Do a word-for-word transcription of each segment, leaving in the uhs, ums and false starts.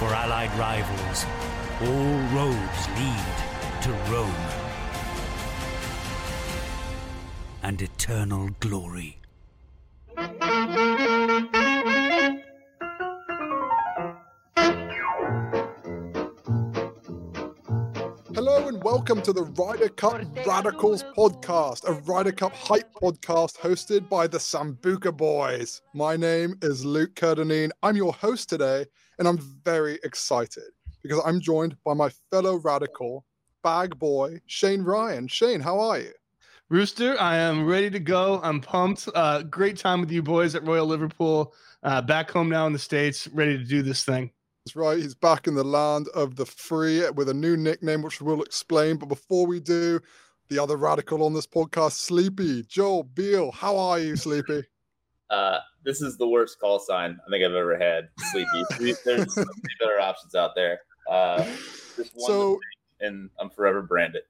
for Allied rivals. All roads lead to Rome and eternal glory. Hello and welcome to the Ryder Cup Radicals podcast, a Ryder Cup hype podcast hosted by the Sambuca Boys. My name is Luke Kerr-Dineen. I'm your host today, and I'm very excited because I'm joined by my fellow Radical bag boy, Shane Ryan. Shane, how are you? Rooster, I am ready to go. I'm pumped. Uh, great time with you boys at Royal Liverpool. Uh, back home now in the States, ready to do this thing. That's right. He's back in the land of the free with a new nickname, which we'll explain. But before we do, the other Radical on this podcast, Sleepy, Joel Beall. How are you, Sleepy? Uh, this is the worst call sign I think I've ever had, Sleepy. There's so many better options out there. Uh, just one so, mistake and I'm forever branded.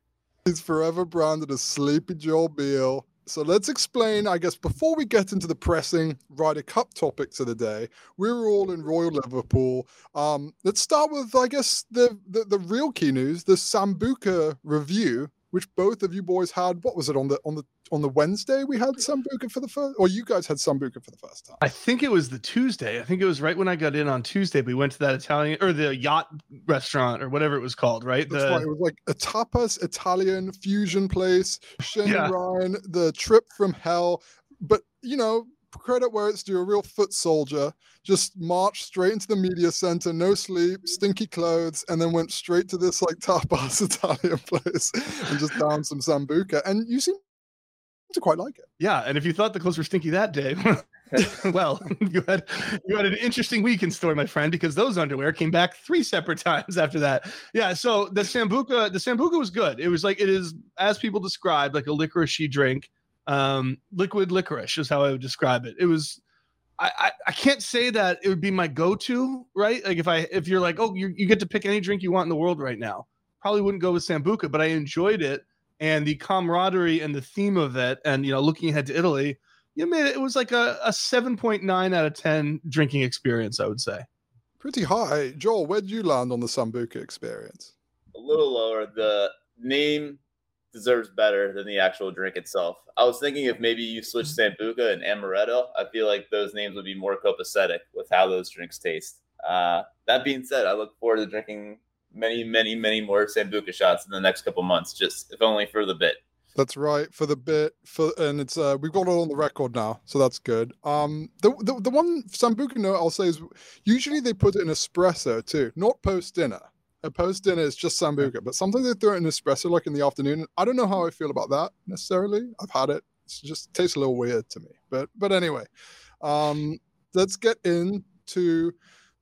He's forever branded as Sleepy Joel Beall. So let's explain, I guess, before we get into the pressing Ryder Cup topics of the day, we were all in Royal Liverpool. Um, let's start with, I guess, the, the, the real key news, the Sambuca review, which both of you boys had. What was it on the on the on the Wednesday we had Sambuca for the first, or you guys had Sambuca for the first time? I think it was the Tuesday. I think it was right when I got in on Tuesday. We went to that Italian or the yacht restaurant or whatever it was called, right? That's the, right. It was like a tapas Italian fusion place. Shane yeah. Ryan, the trip from hell, but you know, credit where it's due, a real foot soldier, just marched straight into the media center, no sleep, stinky clothes, and then went straight to this like tapas Italian place and just downed some Sambuca. And you seem to quite like it. Yeah, and if you thought the clothes were stinky that day, well, you had you had an interesting weekend story, my friend, because those underwear came back three separate times after that. Yeah, so the Sambuca, the Sambuca was good. It was like, it is, as people describe, like a licoricey drink. Um, liquid licorice is how I would describe it. It was, I, I, I can't say that it would be my go-to, right? Like if I, if you're like, oh, you, you get to pick any drink you want in the world right now, probably wouldn't go with Sambuca, but I enjoyed it. And the camaraderie and the theme of it. And, you know, looking ahead to Italy, you made it, it was like a, a seven point nine out of ten drinking experience, I would say. Pretty high. Joel, where'd you land on the Sambuca experience? A little lower. The name deserves better than the actual drink itself. I was thinking if maybe you switch Sambuca and Amaretto, I feel like those names would be more copacetic with how those drinks taste. Uh, that being said, I look forward to drinking many, many, many more Sambuca shots in the next couple months, just if only for the bit. That's right, for the bit, for and it's uh, we've got it on the record now, so that's good. Um, the the, the one Sambuca note I'll say is usually they put it in espresso too, not post dinner. A post dinner is just Sambuca, but sometimes they throw it in espresso like in the afternoon. I don't know how I feel about that necessarily. I've had it. It's just, it tastes a little weird to me. But but anyway, um, let's get into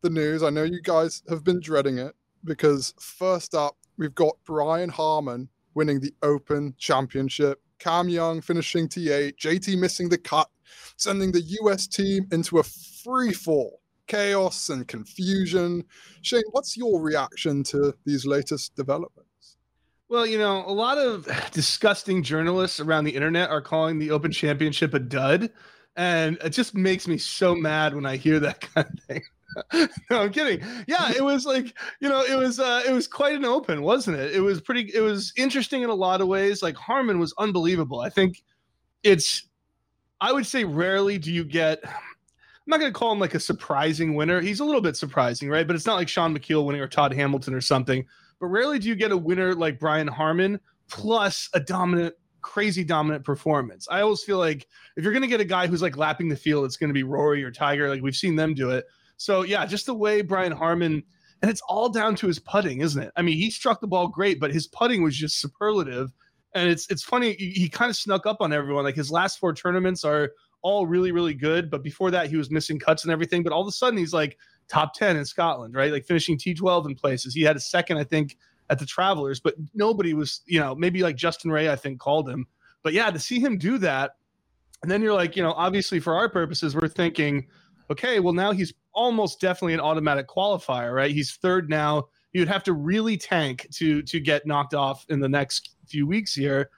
the news. I know you guys have been dreading it because first up, we've got Brian Harman winning the Open Championship, Cam Young finishing T eight, J T missing the cut, sending the U S team into a free fall. Chaos and confusion. Shane, what's your reaction to these latest developments? Well, you know, a lot of disgusting journalists around the internet are calling the Open Championship a dud, and it just makes me so mad when I hear that kind of thing. No, I'm kidding. Yeah, it was like, you know, it was uh, it was quite an Open, wasn't it? It was pretty. It was interesting in a lot of ways. Like Harman was unbelievable. I think it's. I would say rarely do you get. I'm not going to call him like a surprising winner. He's a little bit surprising, right? But it's not like Sean McKeel winning or Todd Hamilton or something. But rarely do you get a winner like Brian Harman plus a dominant, crazy dominant performance. I always feel like if you're going to get a guy who's like lapping the field, it's going to be Rory or Tiger. Like we've seen them do it. So yeah, just the way Brian Harman, and it's all down to his putting, isn't it? I mean, he struck the ball great, but his putting was just superlative. And it's it's funny. He, he kind of snuck up on everyone. Like his last four tournaments are all really, really good. But before that, he was missing cuts and everything. But all of a sudden, he's like top ten in Scotland, right? Like finishing T twelve in places. He had a second, I think, at the Travelers. But nobody was, you know, maybe like Justin Ray, I think, called him. But yeah, to see him do that. And then you're like, you know, obviously for our purposes, we're thinking, okay, well, now he's almost definitely an automatic qualifier, right? He's third now. You'd have to really tank to to get knocked off in the next few weeks here.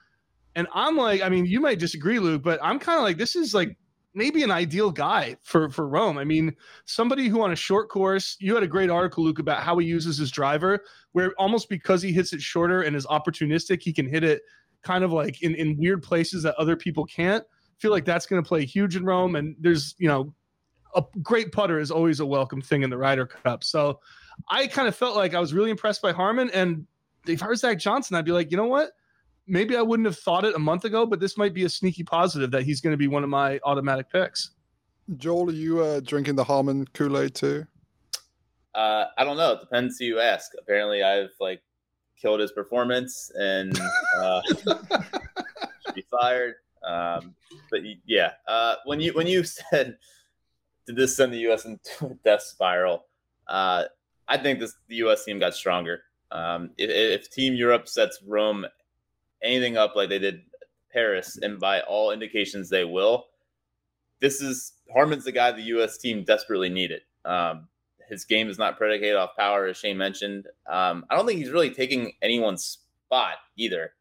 And I'm like, I mean, you might disagree, Luke, but I'm kind of like, this is like maybe an ideal guy for, for Rome. I mean, somebody who on a short course, you had a great article, Luke, about how he uses his driver, where almost because he hits it shorter and is opportunistic, he can hit it kind of like in, in weird places that other people can't. I feel like that's going to play huge in Rome. And there's, you know, a great putter is always a welcome thing in the Ryder Cup. So I kind of felt like I was really impressed by Harman. And if I was Zach Johnson, I'd be like, you know what? Maybe I wouldn't have thought it a month ago, but this might be a sneaky positive that he's going to be one of my automatic picks. Joel, are you uh, drinking the Harman Kool-Aid too? Uh, I don't know. It depends who you ask. Apparently, I've like killed his performance and uh, should be fired. Um, but yeah, uh, when you when you said, did this send the U S into a death spiral? Uh, I think this the U S team got stronger. Um, if, if Team Europe sets Rome anything up like they did Paris, and by all indications they will, this is Harman's the guy the U S team desperately needed. Um, his game is not predicated off power, as Shane mentioned. Um, I don't think he's really taking anyone's spot either.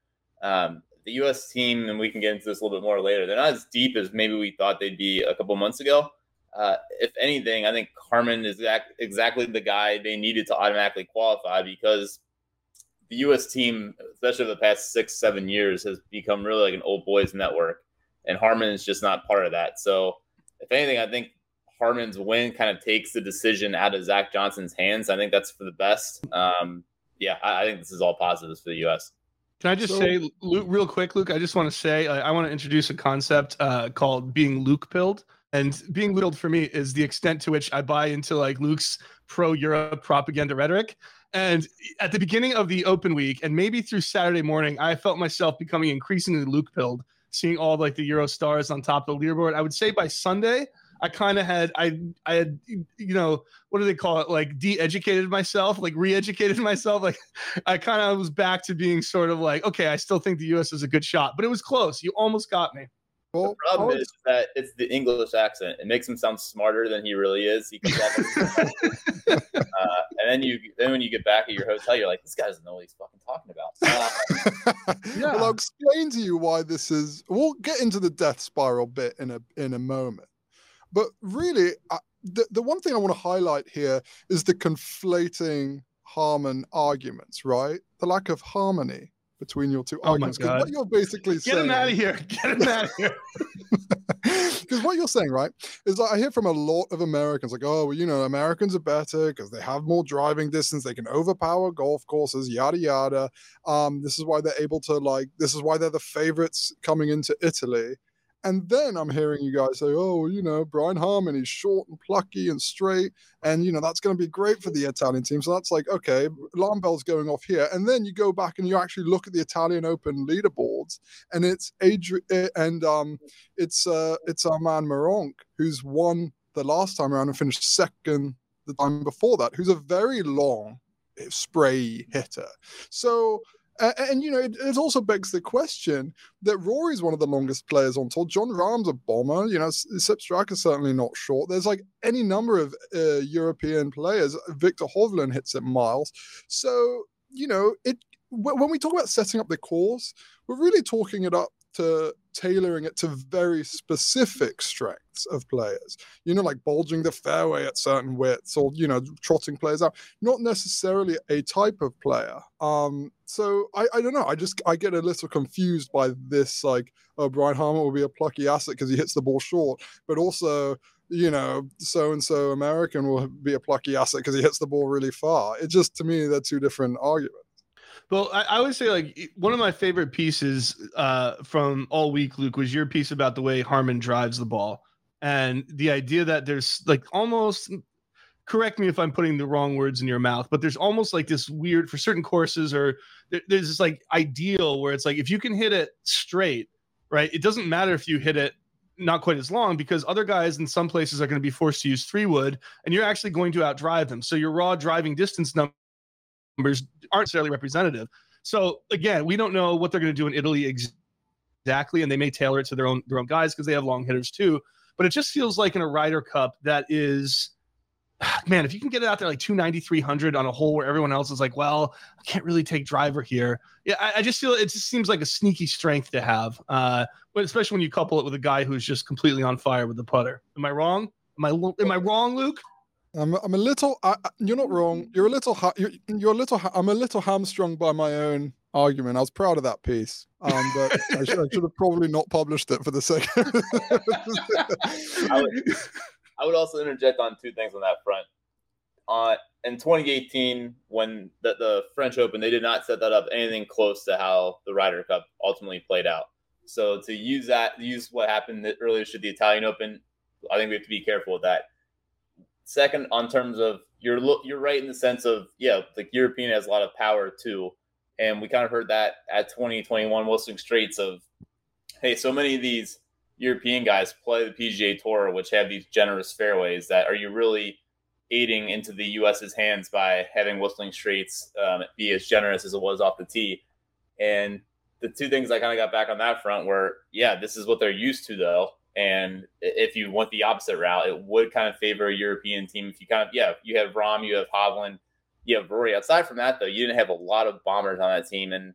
Um, the U S team, and we can get into this a little bit more later, they're not as deep as maybe we thought they'd be a couple months ago. Uh, if anything, I think Harman is exact, exactly the guy they needed to automatically qualify, because the U S team, especially over the past six, seven years, has become really like an old boys network, and Harman is just not part of that. So if anything, I think Harman's win kind of takes the decision out of Zach Johnson's hands. I think that's for the best. Um, yeah, I, I think this is all positives for the U S. Can I just so, say, Luke, real quick, Luke, I just want to say, I, I want to introduce a concept uh, called being Luke-pilled. And being Luke-pilled for me is the extent to which I buy into like Luke's pro-Europe propaganda rhetoric. And at the beginning of the open week, and maybe through Saturday morning, I felt myself becoming increasingly Luke-pilled, seeing all like the Euro stars on top of the leaderboard. I would say by Sunday, I kind of had, I, I had, you know, what do they call it? Like de-educated myself, like re-educated myself. Like I kind of was back to being sort of like, okay, I still think the U S is a good shot, but it was close. You almost got me. The problem is that it's the English accent. It makes him sound smarter than he really is. He comes off of uh, and then you, then when you get back at your hotel, you're like, this guy doesn't know what he's fucking talking about. Uh, yeah. Well, I'll explain to you why this is. We'll get into the death spiral bit in a in a moment. But really, I, the the one thing I want to highlight here is the conflating Harman arguments. Right, the lack of harmony between your two oh arguments. Because what you're basically Get saying... Get him out of here. Get him out of here. Because what you're saying, right, is that I hear from a lot of Americans, like, oh, well, you know, Americans are better because they have more driving distance. They can overpower golf courses, yada, yada. Um, this is why they're able to, like, this is why they're the favorites coming into Italy. And then I'm hearing you guys say, oh, you know, Brian Harman, he's short and plucky and straight. And, you know, that's going to be great for the Italian team. So that's like, okay, alarm bells going off here. And then you go back and you actually look at the Italian Open leaderboards, and it's Adrian, and um, it's uh, it's our man Meronk, who's won the last time around and finished second the time before that, who's a very long spray hitter. So... And, and, you know, it, it also begs the question that Rory's one of the longest players on tour. John Rahm's a bomber. You know, Sepp Straka's certainly not short. There's, like, any number of uh, European players. Victor Hovland hits it miles. So, you know, it w- when we talk about setting up the course, we're really talking it up to tailoring it to very specific strengths of players. You know, like bulging the fairway at certain widths or, you know, trotting players out. Not necessarily a type of player. Um... So I, I don't know. I just I get a little confused by this. Like, oh, Brian Harman will be a plucky asset because he hits the ball short, but also, you know, so and so American will be a plucky asset because he hits the ball really far. It just, to me, they're two different arguments. Well, I, I would say like one of my favorite pieces uh, from all week, Luke, was your piece about the way Harman drives the ball and the idea that there's like almost. Correct me if I'm putting the wrong words in your mouth, but there's almost like this weird for certain courses or there, there's this like ideal where it's like, if you can hit it straight, right? It doesn't matter if you hit it not quite as long because other guys in some places are going to be forced to use three wood and you're actually going to outdrive them. So your raw driving distance numbers aren't necessarily representative. So again, we don't know what they're going to do in Italy exactly. And they may tailor it to their own, their own guys because they have long hitters too, but it just feels like in a Ryder Cup that is, man, if you can get it out there like two ninety, three hundred on a hole where everyone else is like, well, I can't really take driver here. Yeah, I, I just feel it just seems like a sneaky strength to have, uh, but especially when you couple it with a guy who's just completely on fire with the putter. Am I wrong? Am I am I wrong, Luke? I'm I'm a little. I, you're not wrong. You're a little. Ha- you're, you're a little. Ha- I'm a little hamstrung by my own argument. I was proud of that piece, um, but I, should, I should have probably not published it for the sake of it. I would also interject on two things on that front. Uh, in twenty eighteen, when the, the French Open, they did not set that up anything close to how the Ryder Cup ultimately played out. So to use that, use what happened earlier to the Italian Open, I think we have to be careful with that. Second, on terms of you're you're right in the sense of, yeah, the European has a lot of power too. And we kind of heard that at twenty twenty-one Whistling Straits of, hey, so many of these European guys play the P G A Tour, which have these generous fairways that are you really aiding into the U S's hands by having Whistling Straits um, be as generous as it was off the tee. And the two things I kind of got back on that front were, yeah, this is what they're used to though. And if you went the opposite route, it would kind of favor a European team. If you kind of, yeah, you have Rahm, you have Hovland, you have Rory. Outside from that though, you didn't have a lot of bombers on that team. And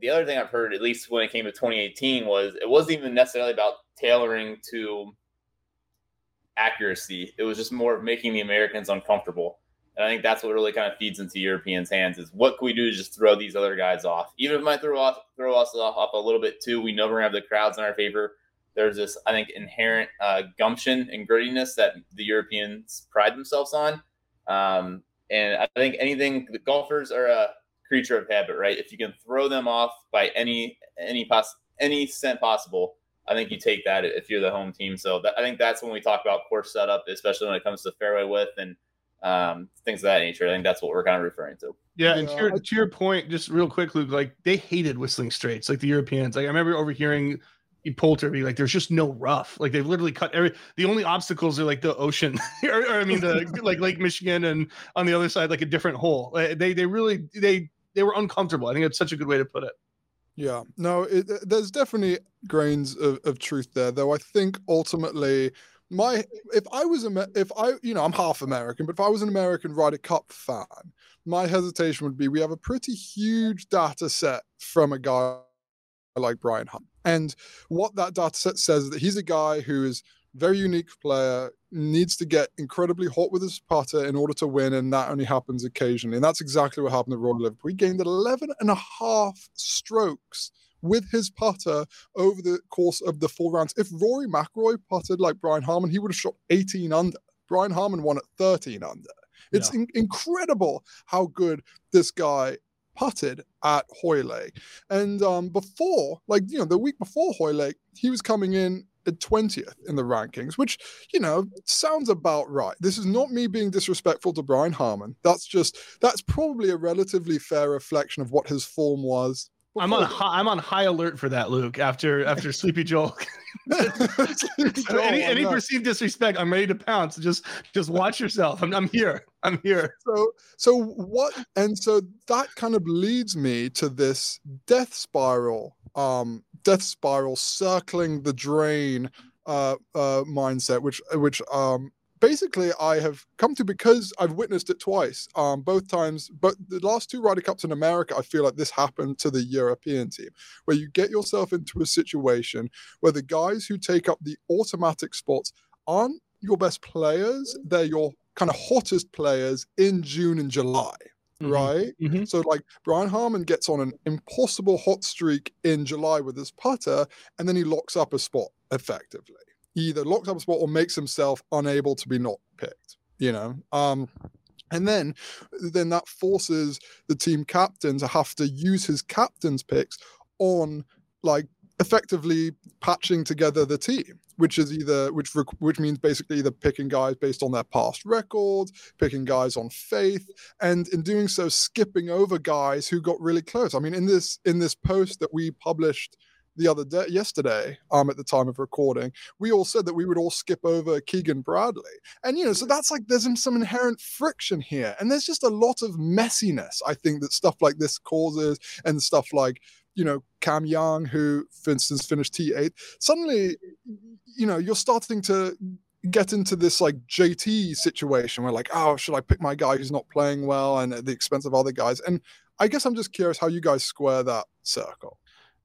the other thing I've heard, at least when it came to twenty eighteen, was it wasn't even necessarily about tailoring to accuracy. It was just more of making the Americans uncomfortable. And I think that's what really kind of feeds into Europeans' hands is what can we do to just throw these other guys off? Even if it might throw, off, throw us off, off a little bit too, we know we're going to have the crowds in our favor. There's this, I think, inherent uh, gumption and grittiness that the Europeans pride themselves on. Um, and I think anything, the golfers are a creature of habit, right? If you can throw them off by any any poss- any cent possible, I think you take that if you're the home team. So that, I think that's when we talk about course setup, especially when it comes to fairway width and um, things of that nature. I think that's what we're kind of referring to. Yeah, and to your, to your point, just real quick, Luke, like they hated Whistling Straits, like the Europeans. Like I remember overhearing Poulter be like, there's just no rough. Like they've literally cut every, the only obstacles are like the ocean or, or I mean the like Lake Michigan and on the other side, like a different hole. Like, they, they really, they, They were uncomfortable. I think that's such a good way to put it. Yeah. No, it, there's definitely grains of, of truth there, though. I think ultimately my if I was a if I you know I'm half American, but if I was an American Ryder Cup fan, my hesitation would be we have a pretty huge data set from a guy like Brian Harman. And what that data set says is that he's a guy who is very unique player, needs to get incredibly hot with his putter in order to win, and that only happens occasionally. And that's exactly what happened to Rory Liverpool. He gained eleven and a half strokes with his putter over the course of the four rounds. If Rory McIlroy putted like Brian Harman, he would have shot eighteen under. Brian Harman won at thirteen under. It's yeah. in- incredible how good this guy putted at Hoylake. And um, before, like, you know, the week before Hoylake, he was coming in at twentieth in the rankings, which, you know, sounds about right. This is not me being disrespectful to Brian Harman. That's just, that's probably a relatively fair reflection of what his form was. I'm on, high, I'm on high alert for that, Luke, after, after Sleepy Joel. Sleepy Joel any any perceived disrespect, I'm ready to pounce. Just, just watch yourself. I'm, I'm here. I'm here. So, so what, and so that kind of leads me to this death spiral, um, death spiral circling the drain uh, uh, mindset, which which um, basically I have come to because I've witnessed it twice. Um, both times, but the last two Ryder Cups in America, I feel like this happened to the European team, where you get yourself into a situation where the guys who take up the automatic spots aren't your best players. They're your kind of hottest players in June and July. Right? Mm-hmm. So like Brian Harman gets on an impossible hot streak in July with his putter, and then he locks up a spot effectively. He either locks up a spot or makes himself unable to be not picked, you know? Um, and then, then that forces the team captain to have to use his captain's picks on like effectively patching together the team, which is either which which means basically either picking guys based on their past record, picking guys on faith, and in doing so skipping over guys who got really close. I mean, in this in this post that we published the other day, yesterday, um, at the time of recording, we all said that we would all skip over Keegan Bradley. And, you know, so that's like, there's some inherent friction here. And there's just a lot of messiness, I think, that stuff like this causes, and stuff like, you know, Cam Young, who, for instance, finished T eight. Suddenly, you know, you're starting to get into this like J T situation where like, oh, should I pick my guy who's not playing well and at the expense of other guys? And I guess I'm just curious how you guys square that circle.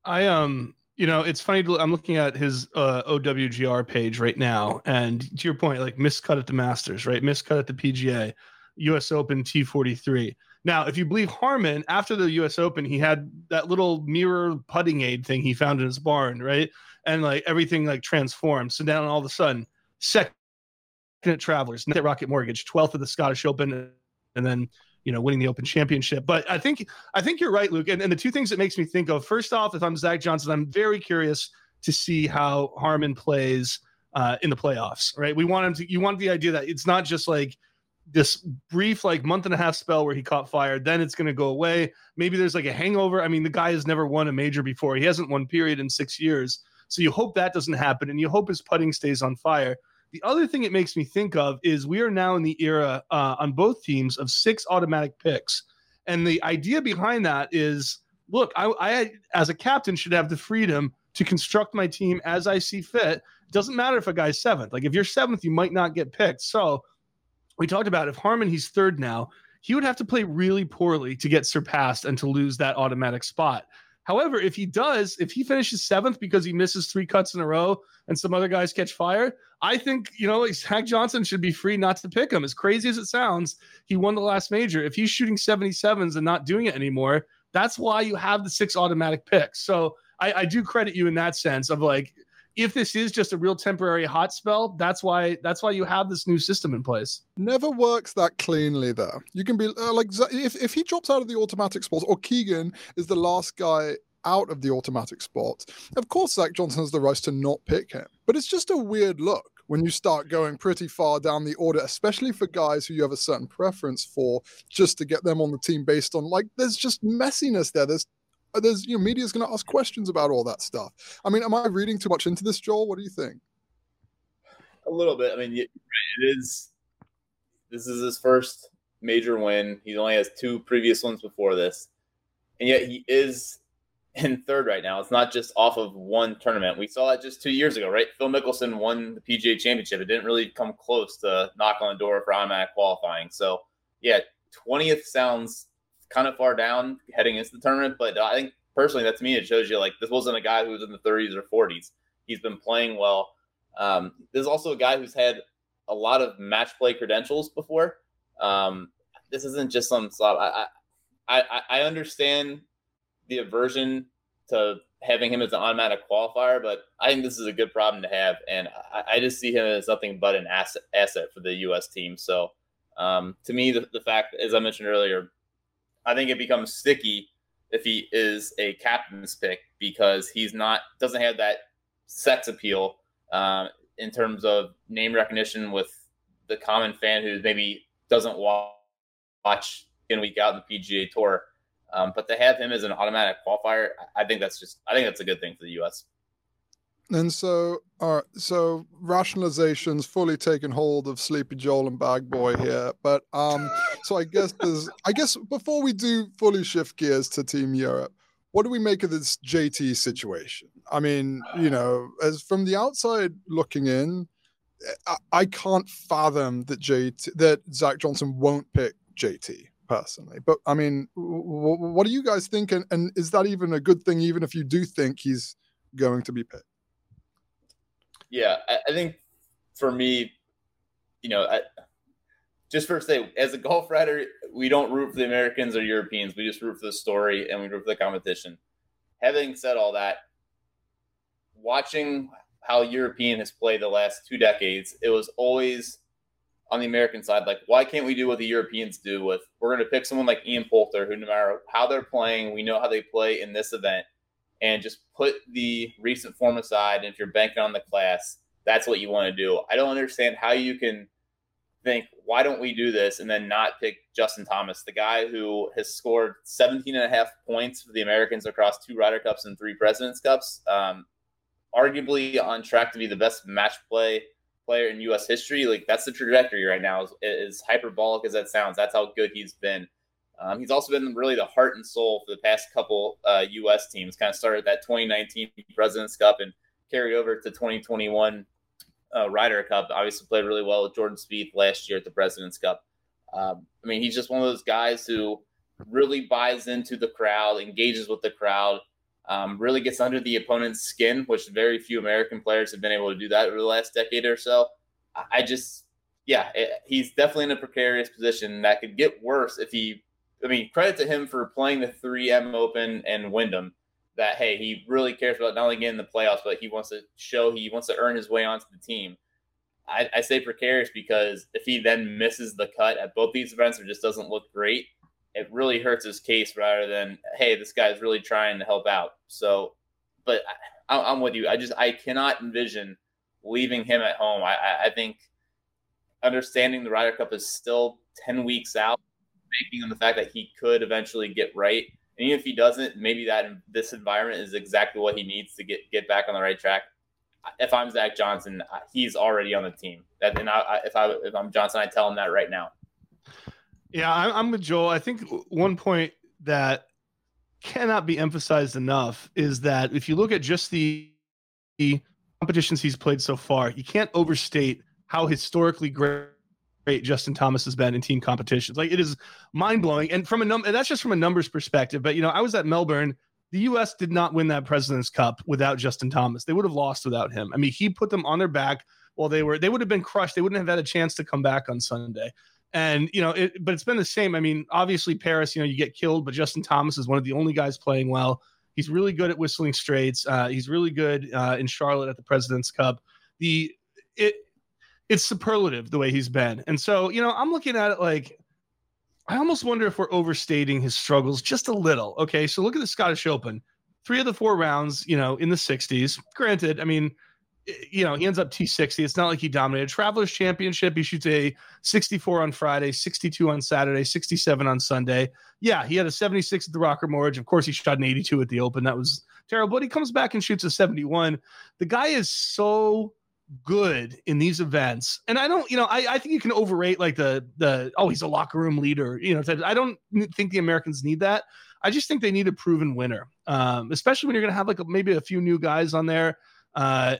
I, um, you know, it's funny. To, I'm looking at his uh, O W G R page right now. And to your point, like miscut at the Masters, right? Miscut at the P G A, U S Open T forty-three. Now, if you believe Harman, after the U S Open, he had that little mirror putting aid thing he found in his barn, right? And like everything like transformed. So now all of a sudden, second at Travelers, net Rocket Mortgage, twelfth at the Scottish Open, and then, you know, winning the Open Championship. But I think I think you're right, Luke. And, and the two things that makes me think of, first off, if I'm Zach Johnson, I'm very curious to see how Harman plays uh, in the playoffs, right? We want him to, you want the idea that it's not just like this brief like month and a half spell where he caught fire, then it's going to go away. Maybe there's like a hangover. I mean, the guy has never won a major before. He hasn't won period in six years. So you hope that doesn't happen, and you hope his putting stays on fire. The other thing it makes me think of is we are now in the era uh, on both teams of six automatic picks. And the idea behind that is, look, I, I as a captain should have the freedom to construct my team as I see fit. It doesn't matter if a guy's seventh. Like if you're seventh, you might not get picked. So we talked about if Harman, he's third now, he would have to play really poorly to get surpassed and to lose that automatic spot. However, if he does, if he finishes seventh because he misses three cuts in a row and some other guys catch fire, I think, you know, Zach Johnson should be free not to pick him. As crazy as it sounds, he won the last major. If he's shooting seventy-sevens and not doing it anymore, that's why you have the six automatic picks. So I, I do credit you in that sense of like, if this is just a real temporary hot spell, that's why that's why you have this new system in place. Never works that cleanly there. You can be uh, like, if, if he drops out of the automatic spots, or Keegan is the last guy out of the automatic spots, of course Zach Johnson has the right to not pick him. But it's just a weird look when you start going pretty far down the order, especially for guys who you have a certain preference for, just to get them on the team based on, like, there's just messiness there. There's There's, you know, media's going to ask questions about all that stuff. I mean, am I reading too much into this, Joel? What do you think? A little bit. I mean, it is. This is his first major win. He only has two previous ones before this, and yet he is in third right now. It's not just off of one tournament. We saw that just two years ago, right? Phil Mickelson won the P G A Championship. It didn't really come close to knock on the door for automatic qualifying. So, yeah, twentieth sounds kind of far down heading into the tournament, but I think personally, that to me, it shows you like this wasn't a guy who was in the thirties or forties. He's been playing well. Um, there's also a guy who's had a lot of match play credentials before. Um, this isn't just some slob. I, I, I understand the aversion to having him as an automatic qualifier, but I think this is a good problem to have. And I, I just see him as nothing but an asset, asset for the U S team. So um, to me, the, the fact, as I mentioned earlier, I think it becomes sticky if he is a captain's pick because he's not doesn't have that sex appeal uh, in terms of name recognition with the common fan who maybe doesn't watch in week out in the P G A Tour. Um, but to have him as an automatic qualifier, I think that's just I think that's a good thing for the U S. And so, all right, so rationalization's fully taken hold of Sleepy Joel and Bag Boy here. But um, so I guess there's, I guess before we do fully shift gears to Team Europe, what do we make of this J T situation? I mean, you know, as from the outside looking in, I, I can't fathom that J T that Zach Johnson won't pick J T personally. But I mean, w- w- what do you guys think? And, and is that even a good thing? Even if you do think he's going to be picked. Yeah, I think for me, you know, I, just first say, as a golf writer, we don't root for the Americans or Europeans. We just root for the story and we root for the competition. Having said all that, watching how European has played the last two decades, it was always on the American side, like, why can't we do what the Europeans do with, we're going to pick someone like Ian Poulter, who no matter how they're playing, we know how they play in this event. And just put the recent form aside. And if you're banking on the class, that's what you want to do. I don't understand how you can think, why don't we do this? And then not pick Justin Thomas, the guy who has scored seventeen and a half points for the Americans across two Ryder Cups and three President's Cups. Um, arguably on track to be the best match play player in U S history. Like that's the trajectory right now, as, as hyperbolic as that sounds. That's how good he's been. Um, he's also been really the heart and soul for the past couple uh, U S teams, kind of started that twenty nineteen President's Cup and carried over to twenty twenty-one uh, Ryder Cup. Obviously played really well with Jordan Spieth last year at the President's Cup. Um, I mean, he's just one of those guys who really buys into the crowd, engages with the crowd, um, really gets under the opponent's skin, which very few American players have been able to do that over the last decade or so. I just, yeah, it, he's definitely in a precarious position that could get worse if he, I mean, credit to him for playing the three M Open and Wyndham, that, hey, he really cares about not only getting the playoffs, but he wants to show, he wants to earn his way onto the team. I, I say precarious because if he then misses the cut at both these events or just doesn't look great, it really hurts his case rather than, hey, this guy's really trying to help out. So, but I, I'm with you. I just, I cannot envision leaving him at home. I, I think understanding the Ryder Cup is still ten weeks out, making on the fact that he could eventually get right. And even if he doesn't, maybe that this environment is exactly what he needs to get, get back on the right track. If I'm Zach Johnson, he's already on the team. That, and I, if, I, if I'm Johnson, I tell him that right now. Yeah, I'm with Joel. I think one point that cannot be emphasized enough is that if you look at just the competitions he's played so far, you can't overstate how historically great Justin Thomas has been in team competitions. Like, it is mind-blowing. And from a num- and that's just from a numbers perspective. But, you know, I was at Melbourne. The U S did not win that President's Cup without Justin Thomas. They would have lost without him. I mean, he put them on their back while they were – they would have been crushed. They wouldn't have had a chance to come back on Sunday. And, you know, it, but it's been the same. I mean, obviously Paris, you know, you get killed, but Justin Thomas is one of the only guys playing well. He's really good at Whistling Straits. Uh, he's really good uh, in Charlotte at the President's Cup. The it It's superlative the way he's been. And so, you know, I'm looking at it like – I almost wonder if we're overstating his struggles just a little. Okay, so look at the Scottish Open. Three of the four rounds, you know, in the sixties. Granted, I mean, you know, he ends up T sixty. It's not like he dominated. Travelers Championship, he shoots a sixty-four on Friday, sixty-two on Saturday, sixty-seven on Sunday. Yeah, he had a seventy-six at the Rocker Mortgage. Of course, he shot an eighty-two at the Open. That was terrible. But he comes back and shoots a seventy-one. The guy is so good in these events, and I don't, you know, I, I think you can overrate like the the oh he's a locker room leader, you know. Type. I don't think the Americans need that. I just think they need a proven winner, um, especially when you're going to have like a, maybe a few new guys on there. Uh,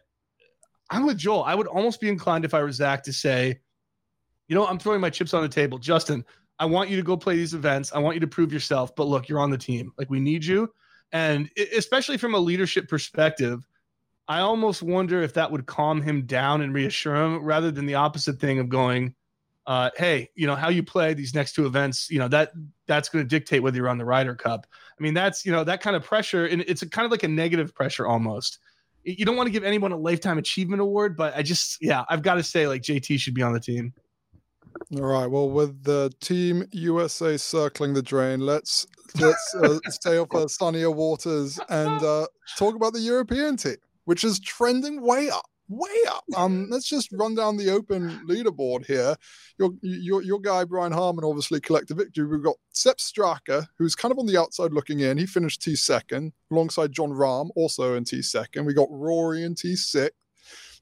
I'm with Joel. I would almost be inclined if I were Zach to say, you know, I'm throwing my chips on the table, Justin. I want you to go play these events. I want you to prove yourself. But look, you're on the team. Like, we need you, and especially from a leadership perspective. I almost wonder if that would calm him down and reassure him rather than the opposite thing of going, uh, hey, you know, how you play these next two events, you know, that that's going to dictate whether you're on the Ryder Cup. I mean, that's, you know, that kind of pressure. And it's a, kind of like a negative pressure almost. You don't want to give anyone a lifetime achievement award, but I just, yeah, I've got to say, like, J T should be on the team. All right. Well, with the Team U S A circling the drain, let's let's uh, stay off our sunnier waters and uh, talk about the European team, which is trending way up, way up. Um, let's just run down the Open leaderboard here. Your your your guy, Brian Harman, obviously collected victory. We've got Sepp Straka, who's kind of on the outside looking in. He finished T second, alongside John Rahm, also in T second. We got Rory in T sixth.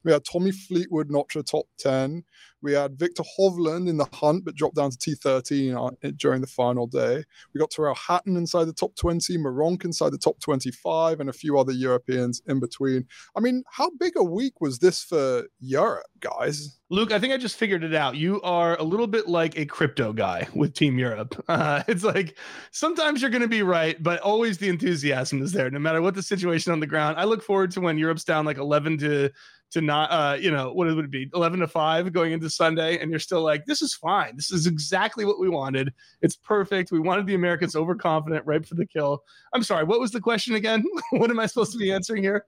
We had Tommy Fleetwood notch a top ten. We had Victor Hovland in the hunt, but dropped down to T thirteen during the final day. We got Tyrrell Hatton inside the top twenty, Meronk inside the top twenty-five, and a few other Europeans in between. I mean, how big a week was this for Europe, guys? Luke, I think I just figured it out. You are a little bit like a crypto guy with Team Europe. Uh, it's like sometimes you're going to be right, but always the enthusiasm is there, no matter what the situation on the ground. I look forward to when Europe's down like eleven to to not, uh, you know, what would it be, eleven to five going into Sunday, and you're still like, this is fine. This is exactly what we wanted. It's perfect. We wanted the Americans overconfident right for the kill. I'm sorry, what was the question again? What am I supposed to be answering here?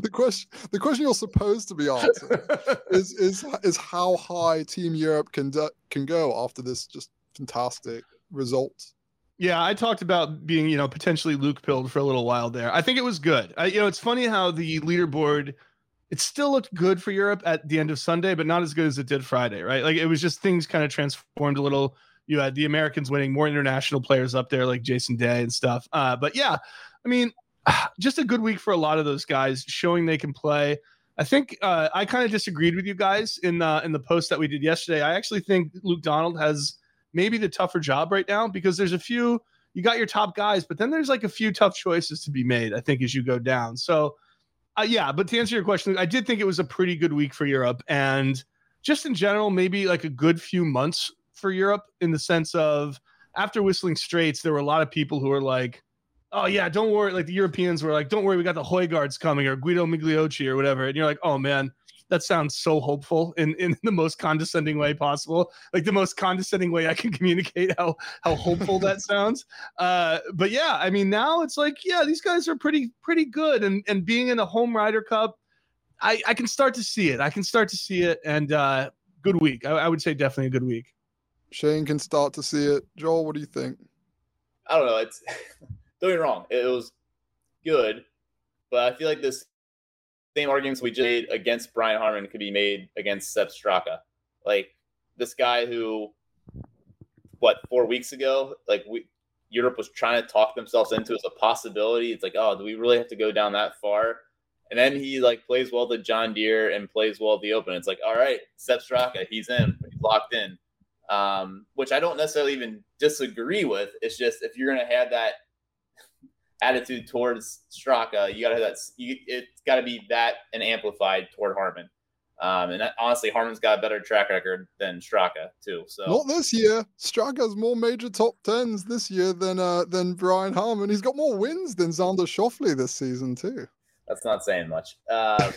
The question, the question you're supposed to be answering is is is how high Team Europe can do, can go after this just fantastic result. Yeah, I talked about being, you know, potentially Luke pilled for a little while there. I think it was good. I, you know, it's funny how the leaderboard, it still looked good for Europe at the end of Sunday, but not as good as it did Friday, right? Like, it was just things kind of transformed a little. You had the Americans winning, more international players up there like Jason Day and stuff. Uh, but yeah, I mean, just a good week for a lot of those guys, showing they can play. I think uh, I kind of disagreed with you guys in the, in the post that we did yesterday. I actually think Luke Donald has maybe the tougher job right now because there's a few, you got your top guys, but then there's like a few tough choices to be made, I think, as you go down. So uh, yeah, but to answer your question, I did think it was a pretty good week for Europe, and just in general, maybe like a good few months for Europe, in the sense of after Whistling Straits, there were a lot of people who were like, oh yeah, don't worry. Like the Europeans were like, don't worry, we got the Højgaards coming, or Guido Migliocci or whatever. And you're like, oh man, that sounds so hopeful in, in the most condescending way possible. Like the most condescending way I can communicate how, how hopeful that sounds. Uh, but yeah, I mean, now it's like, yeah, these guys are pretty, pretty good. And, and being in the home Ryder Cup, I, I can start to see it. I can start to see it. And uh, good week. I, I would say definitely a good week. Shane can start to see it. Joel, what do you think? I don't know. It's don't get me wrong. It was good, but I feel like this same arguments we just made against Brian Harman could be made against Sepp Straka. Like this guy who, what, four weeks ago, like we, Europe was trying to talk themselves into as a possibility. It's like, oh, do we really have to go down that far? And then he like plays well at the John Deere and plays well at the Open. It's like, all right, Sepp Straka, he's in, he's locked in. Um, which I don't necessarily even disagree with. It's just if you're going to have that attitude towards Straka, you got to have that. You, it's got to be that and amplified toward Harman. Um, and that, honestly, Harman's got a better track record than Straka too. So not this year. Straka's more major top tens this year than uh, than Brian Harman. He's got more wins than Xander Schauffele this season too. That's not saying much. Uh,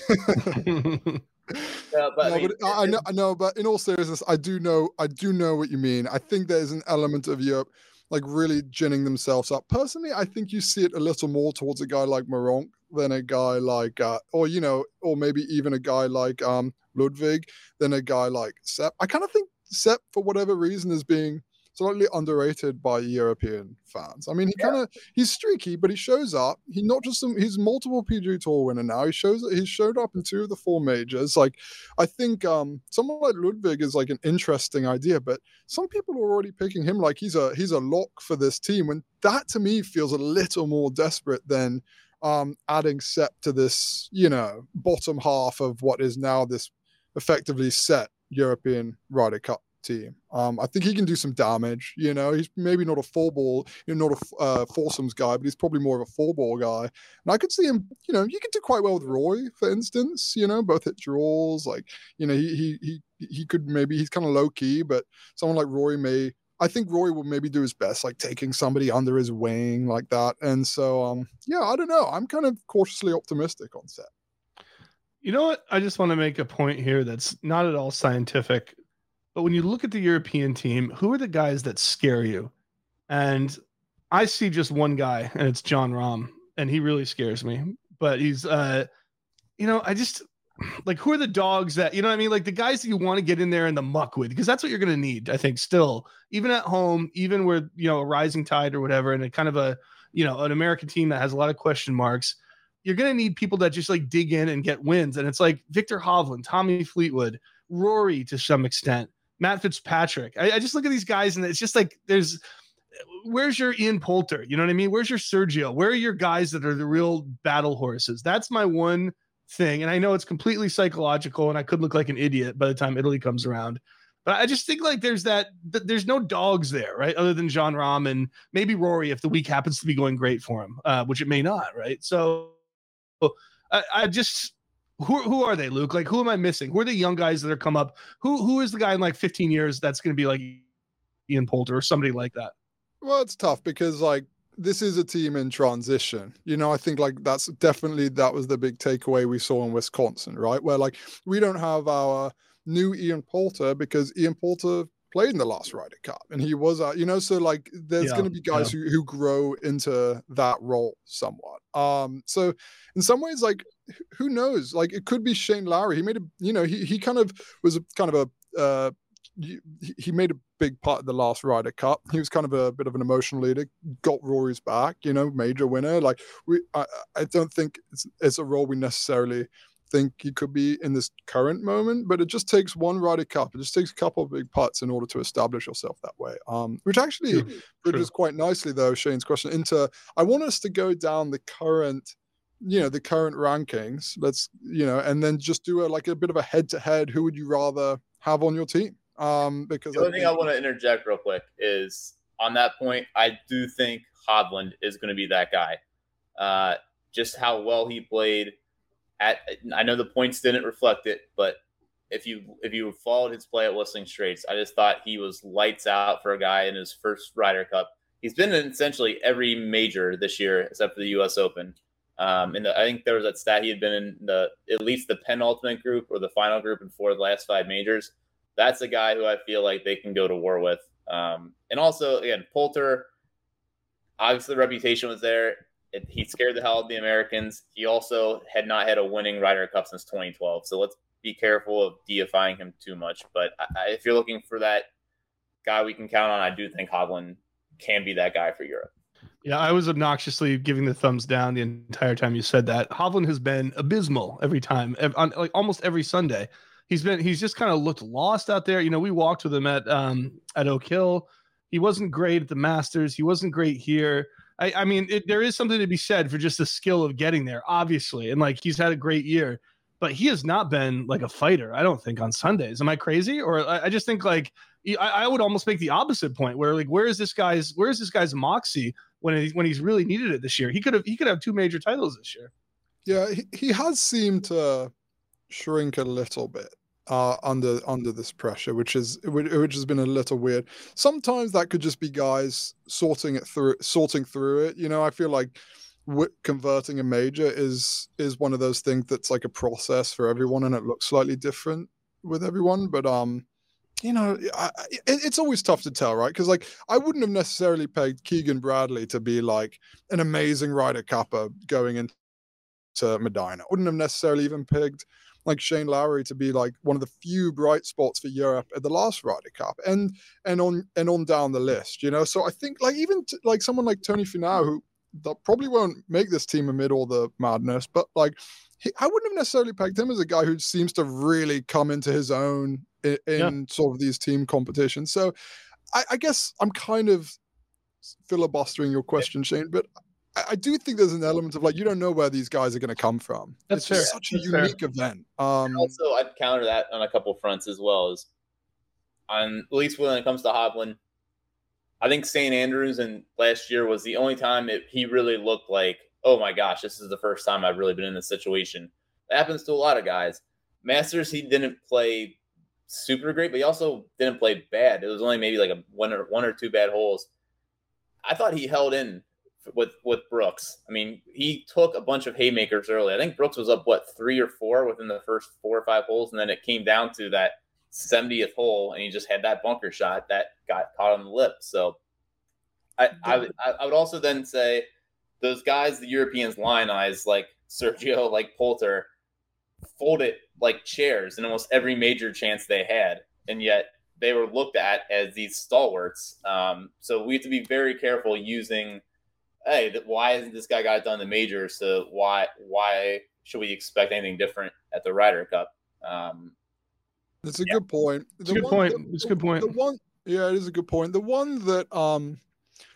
No, but no, I, mean, but I, I know, I know, but in all seriousness, I do know, I do know what you mean. I think there's an element of Europe like really ginning themselves up. Personally, I think you see it a little more towards a guy like Meronk than a guy like, uh, or you know, or maybe even a guy like um, Ludwig than a guy like Sepp. I kind of think Sepp, for whatever reason, is being slightly underrated by European fans. I mean, he yeah. kind of he's streaky, but he shows up. He not just some. He's multiple P G A Tour winner now. He shows. He showed up in two of the four majors. Like, I think um, someone like Ludwig is like an interesting idea, but some people are already picking him like he's a he's a lock for this team. And that to me feels a little more desperate than um, adding Sepp to this, you know, bottom half of what is now this effectively set European Ryder Cup team. Um, I think he can do some damage. You know, he's maybe not a four ball, you know, not a uh, foursomes guy, but he's probably more of a four ball guy. And I could see him. You know, you could do quite well with Roy, for instance. You know, both hit draws. Like, you know, he he he he could maybe he's kind of low key, but someone like Roy may. I think Roy will maybe do his best, like taking somebody under his wing like that. And so, um, yeah, I don't know. I'm kind of cautiously optimistic on set. You know what? I just want to make a point here that's not at all scientific. But when you look at the European team, who are the guys that scare you? And I see just one guy, and it's John Rahm, and he really scares me. But he's, uh, you know, I just, like, who are the dogs that, you know what I mean? Like, the guys that you want to get in there in the muck with, because that's what you're going to need, I think, still. Even at home, even where, you know, a rising tide or whatever, and a kind of a, you know, an American team that has a lot of question marks, you're going to need people that just, like, dig in and get wins. And it's like Victor Hovland, Tommy Fleetwood, Rory to some extent, Matt Fitzpatrick. I, I just look at these guys and it's just like, there's, where's your Ian Poulter? You know what I mean? Where's your Sergio? Where are your guys that are the real battle horses? That's my one thing. And I know it's completely psychological and I could look like an idiot by the time Italy comes around, but I just think like there's that, th- there's no dogs there, right? Other than John Rahm and maybe Rory, if the week happens to be going great for him, uh, which it may not. Right. So I, I just, Who who are they, Luke? Like, who am I missing? Who are the young guys that are come up? Who who is the guy in like fifteen years that's going to be like Ian Poulter or somebody like that? Well, it's tough because like this is a team in transition. You know, I think like that's definitely that was the big takeaway we saw in Wisconsin, right? Where like we don't have our new Ian Poulter because Ian Poulter played in the last Ryder Cup and he was, uh, you know, so like there's yeah, going to be guys yeah. who, who grow into that role somewhat. Um, so in some ways, like, who knows? Like it could be Shane Lowry. He made a, you know, he he kind of was a, kind of a, uh, he, he made a big part of the last Ryder Cup. He was kind of a bit of an emotional leader. Got Rory's back, you know, major winner. Like we, I, I don't think it's, it's a role we necessarily think he could be in this current moment. But it just takes one Ryder Cup. It just takes a couple of big putts in order to establish yourself that way. Um, which actually true, bridges true. quite nicely though Shane's question into. I want us to go down the current. you know, the current rankings, let's, you know, and then just do a, like a bit of a head to head, who would you rather have on your team? Um, because the only thing I want to interject real quick is on that point, I do think Hovland is going to be that guy. Uh, just how well he played at, I know the points didn't reflect it, but if you if you followed his play at Whistling Straits, I just thought he was lights out for a guy in his first Ryder Cup. He's been in essentially every major this year except for the U S Open. Um, and the, I think there was that stat he had been in the at least the penultimate group or the final group in four of the last five majors. That's a guy who I feel like they can go to war with. Um, and also, again, Poulter, obviously the reputation was there. It, he scared the hell out of the Americans. He also had not had a winning Ryder Cup since twenty twelve. So let's be careful of deifying him too much. But I, if you're looking for that guy we can count on, I do think Hovland can be that guy for Europe. Yeah, I was obnoxiously giving the thumbs down the entire time you said that. Hovland has been abysmal every time, on like almost every Sunday. He's been he's just kind of looked lost out there. You know, we walked with him at um, at Oak Hill. He wasn't great at the Masters. He wasn't great here. I, I mean, it, there is something to be said for just the skill of getting there, obviously. And like he's had a great year, but he has not been like a fighter, I don't think, on Sundays. Am I crazy? Or I, I just think like I, I would almost make the opposite point where like where is this guy's where is this guy's moxie when he, when he's really needed it this year? He could have he could have two major titles this year. Yeah, he, he has seemed to shrink a little bit uh, under under this pressure, which is which has been a little weird. Sometimes that could just be guys sorting it through, sorting through it. You know, I feel like w- converting a major is is one of those things that's like a process for everyone, and it looks slightly different with everyone. But um. You know, I, it, it's always tough to tell, right? Because, like, I wouldn't have necessarily pegged Keegan Bradley to be, like, an amazing Ryder Cupper going into Medina. I wouldn't have necessarily even pegged, like, Shane Lowry to be, like, one of the few bright spots for Europe at the last Ryder Cup and and on and on down the list, you know? So I think, like, even, t- like, someone like Tony Finau, who probably won't make this team amid all the madness, but, like, he, I wouldn't have necessarily pegged him as a guy who seems to really come into his own in yeah. sort of these team competitions. So I, I guess I'm kind of filibustering your question, Shane, but I, I do think there's an element of like, you don't know where these guys are going to come from. That's fair. It's such a unique event. Um, also, I'd counter that on a couple fronts as well. As on, at least when it comes to Hovland, I think Saint Andrews and last year was the only time it, he really looked like, oh my gosh, this is the first time I've really been in this situation. That happens to a lot of guys. Masters, he didn't play super great, but he also didn't play bad. It was only maybe like a one or one or two bad holes. I thought he held in with with Brooks. I mean, he took a bunch of haymakers early. I think Brooks was up what three or four within the first four or five holes, and then it came down to that seventieth hole, and he just had that bunker shot that got caught on the lip. So, I I would, I would also then say those guys the Europeans lionize like Sergio, like Poulter, folded like chairs in almost every major chance they had, and yet they were looked at as these stalwarts. Um, so we have to be very careful using, hey, why isn't this guy got it done in the majors? So why why should we expect anything different at the Ryder Cup? Um, That's a yeah. good point. It's a good point. That, it's a good point. The one, yeah, it is a good point. The one that um,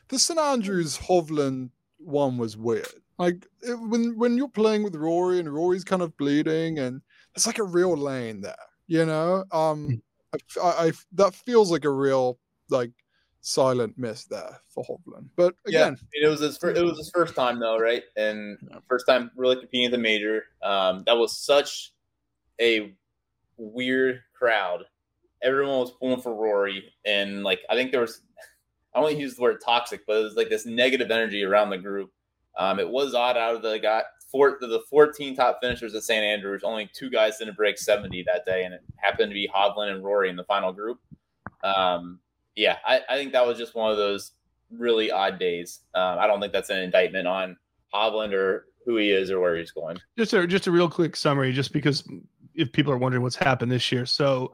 the Saint Andrews Hovland one was weird. Like it, when when you're playing with Rory and Rory's kind of bleeding, and it's like a real lane there, you know. Um, I, I, I that feels like a real like silent miss there for Hovland. But again, yeah, it was his first, it was his first time though, right? And first time really competing at the major. Um, that was such a weird crowd. Everyone was pulling for Rory, and like I think there was, I don't want to use the word toxic, but it was like this negative energy around the group. Um, it was odd out of the guy for the fourteen top finishers at Saint Andrews. Only two guys didn't break seventy that day, and it happened to be Hovland and Rory in the final group. Um, yeah, I, I think that was just one of those really odd days. Um, I don't think that's an indictment on Hovland or who he is or where he's going. Just a, just a real quick summary, just because if people are wondering what's happened this year. So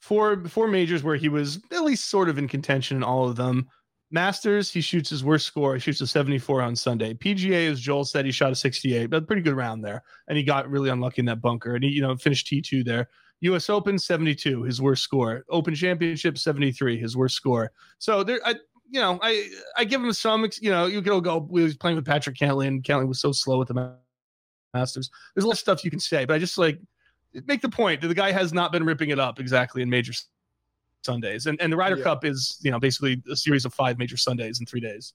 four, four majors where he was at least sort of in contention in all of them. Masters, he shoots his worst score. He shoots a seventy-four on Sunday. P G A, as Joel said, he shot a sixty-eight, but a pretty good round there. And he got really unlucky in that bunker. And he, you know, finished T two there. U S Open, seventy-two, his worst score. Open Championship, seventy-three, his worst score. So there, I, you know, I, I give him some. You know, you could go. We was playing with Patrick Cantlay, and Cantlay was so slow at the Masters. There's a lot of stuff you can say, but I just like make the point that the guy has not been ripping it up exactly in major Sundays. And and the Ryder yeah. Cup is, you know, basically a series of five major Sundays in three days.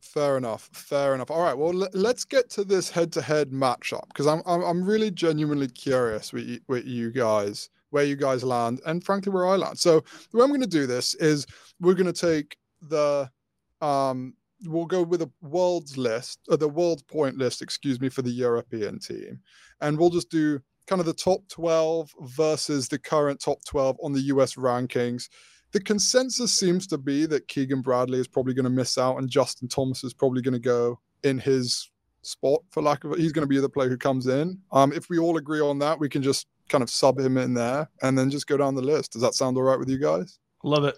Fair enough. Fair enough. All right. Well, l- let's get to this head-to-head matchup because I'm, I'm I'm really genuinely curious with you, with you guys, where you guys land, and frankly where I land. So the way I'm going to do this is we're going to take the um we'll go with a world's list, or the world point list, excuse me, for the European team, and we'll just do kind of the top twelve versus the current top twelve on the U S rankings. The consensus seems to be that Keegan Bradley is probably going to miss out, and Justin Thomas is probably going to go in his spot, for lack of it. He's going to be the player who comes in. Um, if we all agree on that, we can just kind of sub him in there and then just go down the list. Does that sound all right with you guys? Love it.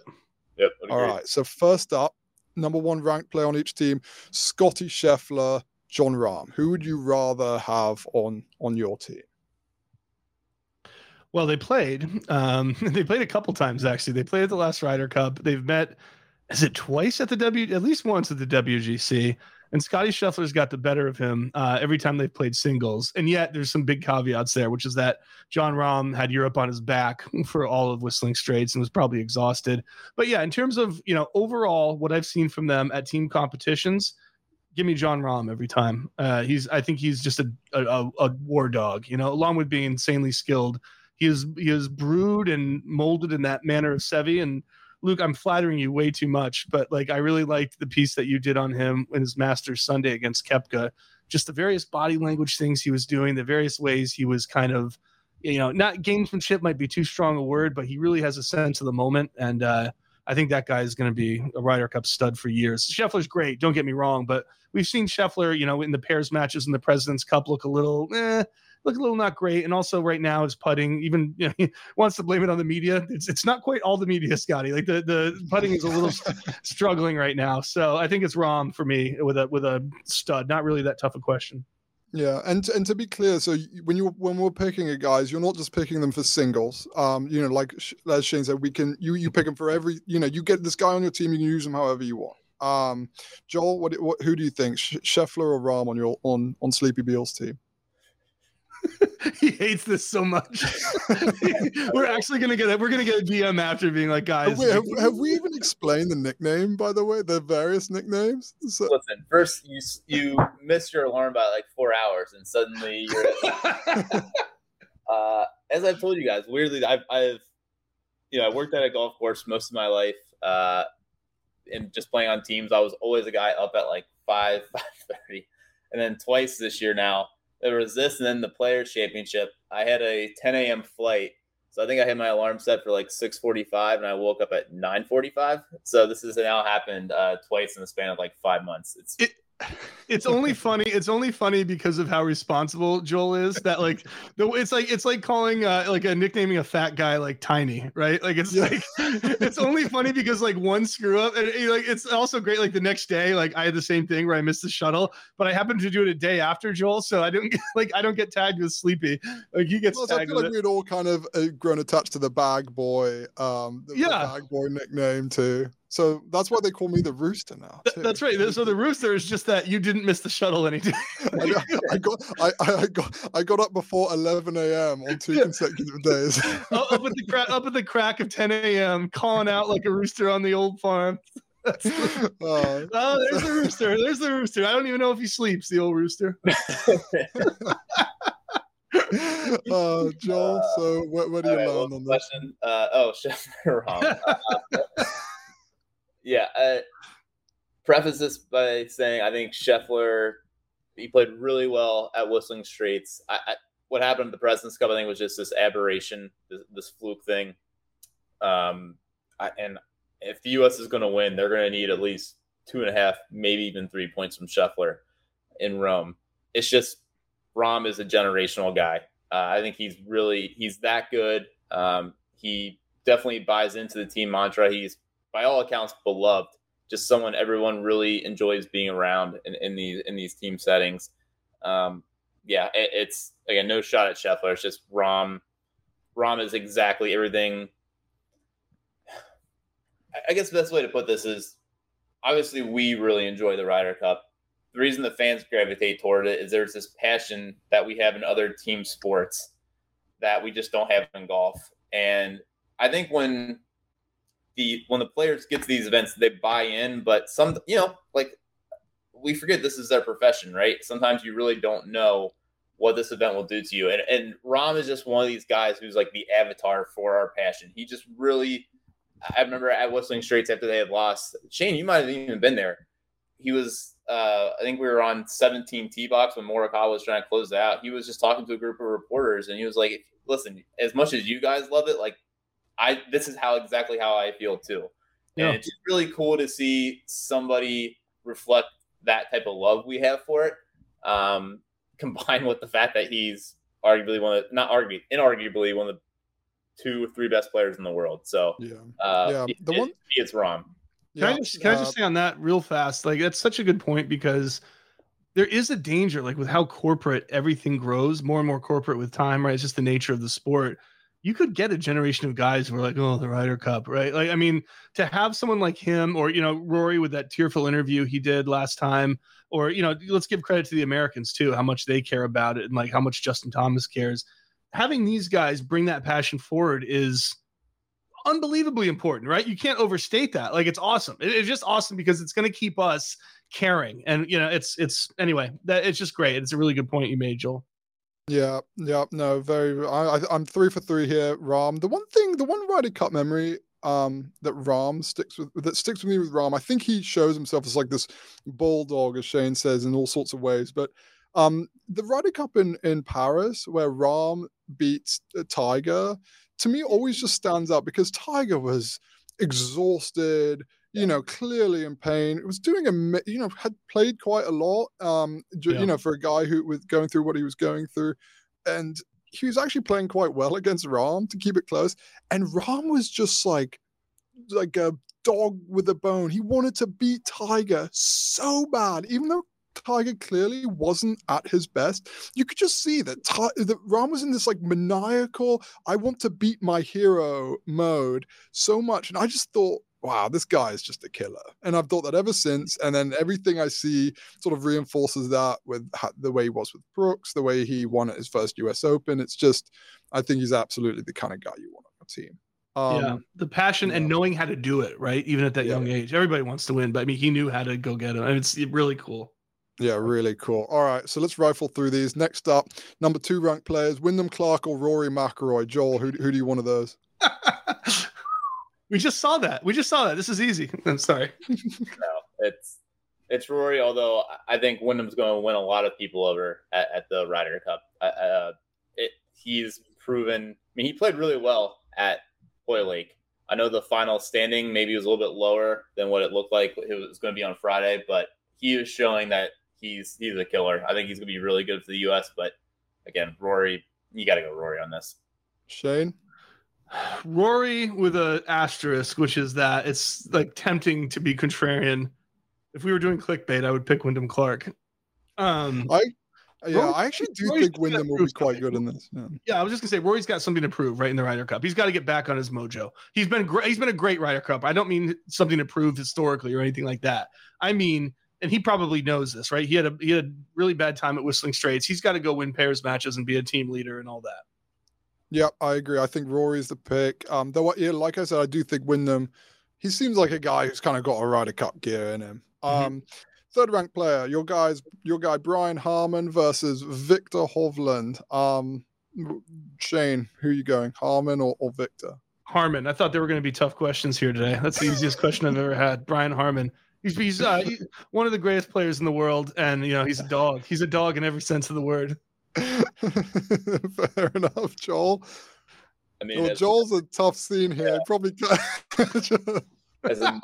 Yep. All right. So first up, number one ranked player on each team, Scotty Scheffler, John Rahm. Who would you rather have on on your team? Well, they played. Um, they played a couple times, actually. They played at the last Ryder Cup. They've met, is it twice at the W? At least once at the W G C. And Scotty Scheffler's got the better of him uh, every time they've played singles. And yet there's some big caveats there, which is that John Rahm had Europe on his back for all of Whistling Straits and was probably exhausted. But yeah, in terms of, you know, overall what I've seen from them at team competitions, give me John Rahm every time. Uh, he's I think he's just a, a a war dog, you know, along with being insanely skilled. He is he is brewed and molded in that manner of Seve. And Luke, I'm flattering you way too much, but like I really liked the piece that you did on him in his Masters Sunday against Koepka. Just the various body language things he was doing, the various ways he was kind of, you know, not gamesmanship might be too strong a word, but he really has a sense of the moment. And uh, I think that guy is going to be a Ryder Cup stud for years. Scheffler's great, don't get me wrong, but we've seen Scheffler, you know, in the pairs matches in the President's Cup look a little, eh, look a little not great. And also right now his putting, even, you know, he wants to blame it on the media. It's it's not quite all the media, Scotty. Like the, the putting is a little struggling right now. So I think it's Rahm for me with a with a stud. Not really that tough a question. Yeah, and and to be clear, so when you when we're picking a guys, you're not just picking them for singles. Um, you know, like as Shane said, we can you you pick them for every. You know, you get this guy on your team, you can use him however you want. Um, Joel, what, what who do you think, Scheffler or Rahm on your on on Sleepy Beal's team? He hates this so much. We're actually gonna get we're gonna get a D M after being like, guys. Wait, have, have we even explained the nickname? By the way, the various nicknames. So- Listen, first you you missed your alarm by like four hours, and suddenly you're. At- uh, as I've told you guys, weirdly, I've I've you know I worked at a golf course most of my life, uh, and just playing on teams. I was always a guy up at like five five thirty, and then twice this year now. There was this and then the Players' Championship. I had a ten a.m. flight, so I think I had my alarm set for like six forty-five, and I woke up at nine forty-five. So this has now happened uh, twice in the span of like five months. It's it, it's only funny. It's only funny because of how responsible Joel is. That like the it's like it's like calling uh, like a nicknaming a fat guy like Tiny, right? Like it's yeah. like it's only funny because like one screw up, and it, like it's also great. Like the next day, like I had the same thing where I missed the shuttle, but I happened to do it a day after Joel, so I didn't get, like I don't get tagged with Sleepy. Like he gets. Well, tagged I feel with like it. We'd all kind of grown attached to the bag boy, um, the, yeah. the bag boy nickname too. So that's why they call me the Rooster now. Too. That's right. So the Rooster is just that you didn't miss the shuttle any day. I, I got, I, I got, I got up before eleven a.m. on two consecutive days. Oh, up at the crack, up at the crack of ten a.m., calling out like a rooster on the old farm. That's, oh. oh, there's the Rooster. There's the Rooster. I don't even know if he sleeps. The old Rooster. uh, Joel, uh, so what, what do you right, learn on this? Uh, oh, Chef Rahm. Uh, Yeah, I preface this by saying I think Scheffler, he played really well at Whistling Straits. I, I, what happened at the President's Cup, I think, was just this aberration, this, this fluke thing. Um, I, and if the U S is going to win, they're going to need at least two and a half, maybe even three points from Scheffler in Rome. It's just Rahm is a generational guy. Uh, I think he's really – he's that good. Um, he definitely buys into the team mantra. He's – by all accounts, beloved, just someone everyone really enjoys being around in, in these in these team settings. Um, yeah, it, it's again no shot at Scheffler. It's just Rahm. Rahm is exactly everything. I guess the best way to put this is, obviously, we really enjoy the Ryder Cup. The reason the fans gravitate toward it is there's this passion that we have in other team sports that we just don't have in golf. And I think when The, when the players get to these events, they buy in, but some, you know, like we forget this is their profession, right? Sometimes you really don't know what this event will do to you. And and Rahm is just one of these guys who's like the avatar for our passion. He just really, I remember at Whistling Straits after they had lost, Shane, you might have even been there. He was, uh, I think we were on seventeen tee box when Morikawa was trying to close it out. He was just talking to a group of reporters, and he was like, listen, as much as you guys love it, like I, this is how exactly how I feel too. Yeah. And it's really cool to see somebody reflect that type of love we have for it, um, combined with the fact that he's arguably one of the, not arguably, inarguably one of the two or three best players in the world. So yeah, uh, yeah. the it, one it's Rahm. Can yeah. I just can uh, I just say on that real fast? Like that's such a good point because there is a danger, like with how corporate everything grows, more and more corporate with time, right? It's just the nature of the sport. You could get a generation of guys who are like, oh, the Ryder Cup, right? Like, I mean, to have someone like him or, you know, Rory with that tearful interview he did last time, or, you know, let's give credit to the Americans too, how much they care about it and like how much Justin Thomas cares. Having these guys bring that passion forward is unbelievably important, right? You can't overstate that. Like, it's awesome. It, it's just awesome because it's going to keep us caring. And, you know, it's, it's anyway, that it's just great. It's a really good point you made, Joel. Yeah, yeah, no, very. I, I'm three for three here, Rahm. The one thing, the one Ryder Cup memory um, that Rahm sticks with, that sticks with me with Rahm, I think he shows himself as like this bulldog, as Shane says, in all sorts of ways. But um, the Ryder Cup in, in Paris, where Rahm beats Tiger, to me always just stands out because Tiger was exhausted, you know, clearly in pain. It was doing a, you know, had played quite a lot, um, you yeah. know, for a guy who was going through what he was going through. And he was actually playing quite well against Rahm to keep it close. And Rahm was just like, like a dog with a bone. He wanted to beat Tiger so bad, even though Tiger clearly wasn't at his best. You could just see that, that Rahm was in this like maniacal, I want to beat my hero mode so much. And I just thought, wow, this guy is just a killer. And I've thought that ever since. And then everything I see sort of reinforces that with how, the way he was with Brooks, the way he won at his first U S Open. It's just, I think he's absolutely the kind of guy you want on your team. Um, yeah, the passion yeah. and knowing how to do it, right? Even at that yeah. young age. Everybody wants to win, but I mean, he knew how to go get him. And it's really cool. Yeah, really cool. All right, so let's rifle through these. Next up, number two ranked players, Wyndham Clark or Rory McIlroy. Joel, who, who do you want of those? We just saw that. We just saw that. This is easy. I'm sorry. No, it's it's Rory, although I think Wyndham's going to win a lot of people over at, at the Ryder Cup. Uh, it, he's proven – I mean, he played really well at Hoyle Lake. I know the final standing maybe was a little bit lower than what it looked like it was going to be on Friday, but he is showing that he's he's a killer. I think he's going to be really good for the U S, but, again, Rory – you got to go Rory on this. Shane? Rory with an asterisk, which is that it's like tempting to be contrarian. If we were doing clickbait, I would pick Wyndham Clark. Um, I yeah, Rory, I actually do Rory's think Wyndham will be quite good in this. Yeah. yeah, I was just gonna say Rory's got something to prove, right, in the Ryder Cup. He's got to get back on his mojo. He's been great. He's been a great Ryder Cup. I don't mean something to prove historically or anything like that. I mean, and he probably knows this, right? He had a he had a really bad time at Whistling Straits. He's got to go win pairs matches and be a team leader and all that. Yeah, I agree. I think Rory's the pick. Um, though, yeah, like I said, I do think Wyndham, he seems like a guy who's kind of got a Ryder Cup gear in him. Mm-hmm. Um, third-ranked player, your guys, your guy Brian Harman versus Victor Hovland. Um, Shane, who are you going, Harman or, or Victor? Harman. I thought there were going to be tough questions here today. That's the easiest question I've ever had. Brian Harman. He's, he's, uh, he's one of the greatest players in the world, and you know he's a dog. He's a dog in every sense of the word. Fair enough, Joel. I mean, well, Joel's a tough scene here. Yeah. Probably. as in,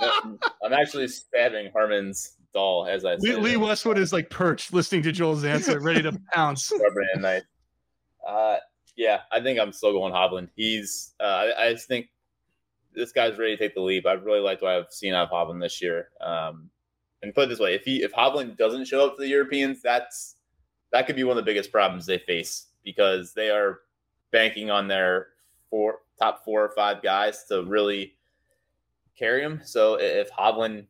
I'm actually stabbing Harman's doll as I. Lee, Lee Westwood is like perched, listening to Joel's answer, ready to pounce. uh, yeah, I think I'm still going Hovland. He's. Uh, I, I just think this guy's ready to take the leap. I've really liked what I've seen out of Hovland this year. Um, and put it this way, if he if Hovland doesn't show up for the Europeans, that's. That could be one of the biggest problems they face because they are banking on their four, top four or five guys to really carry them. So if Hovland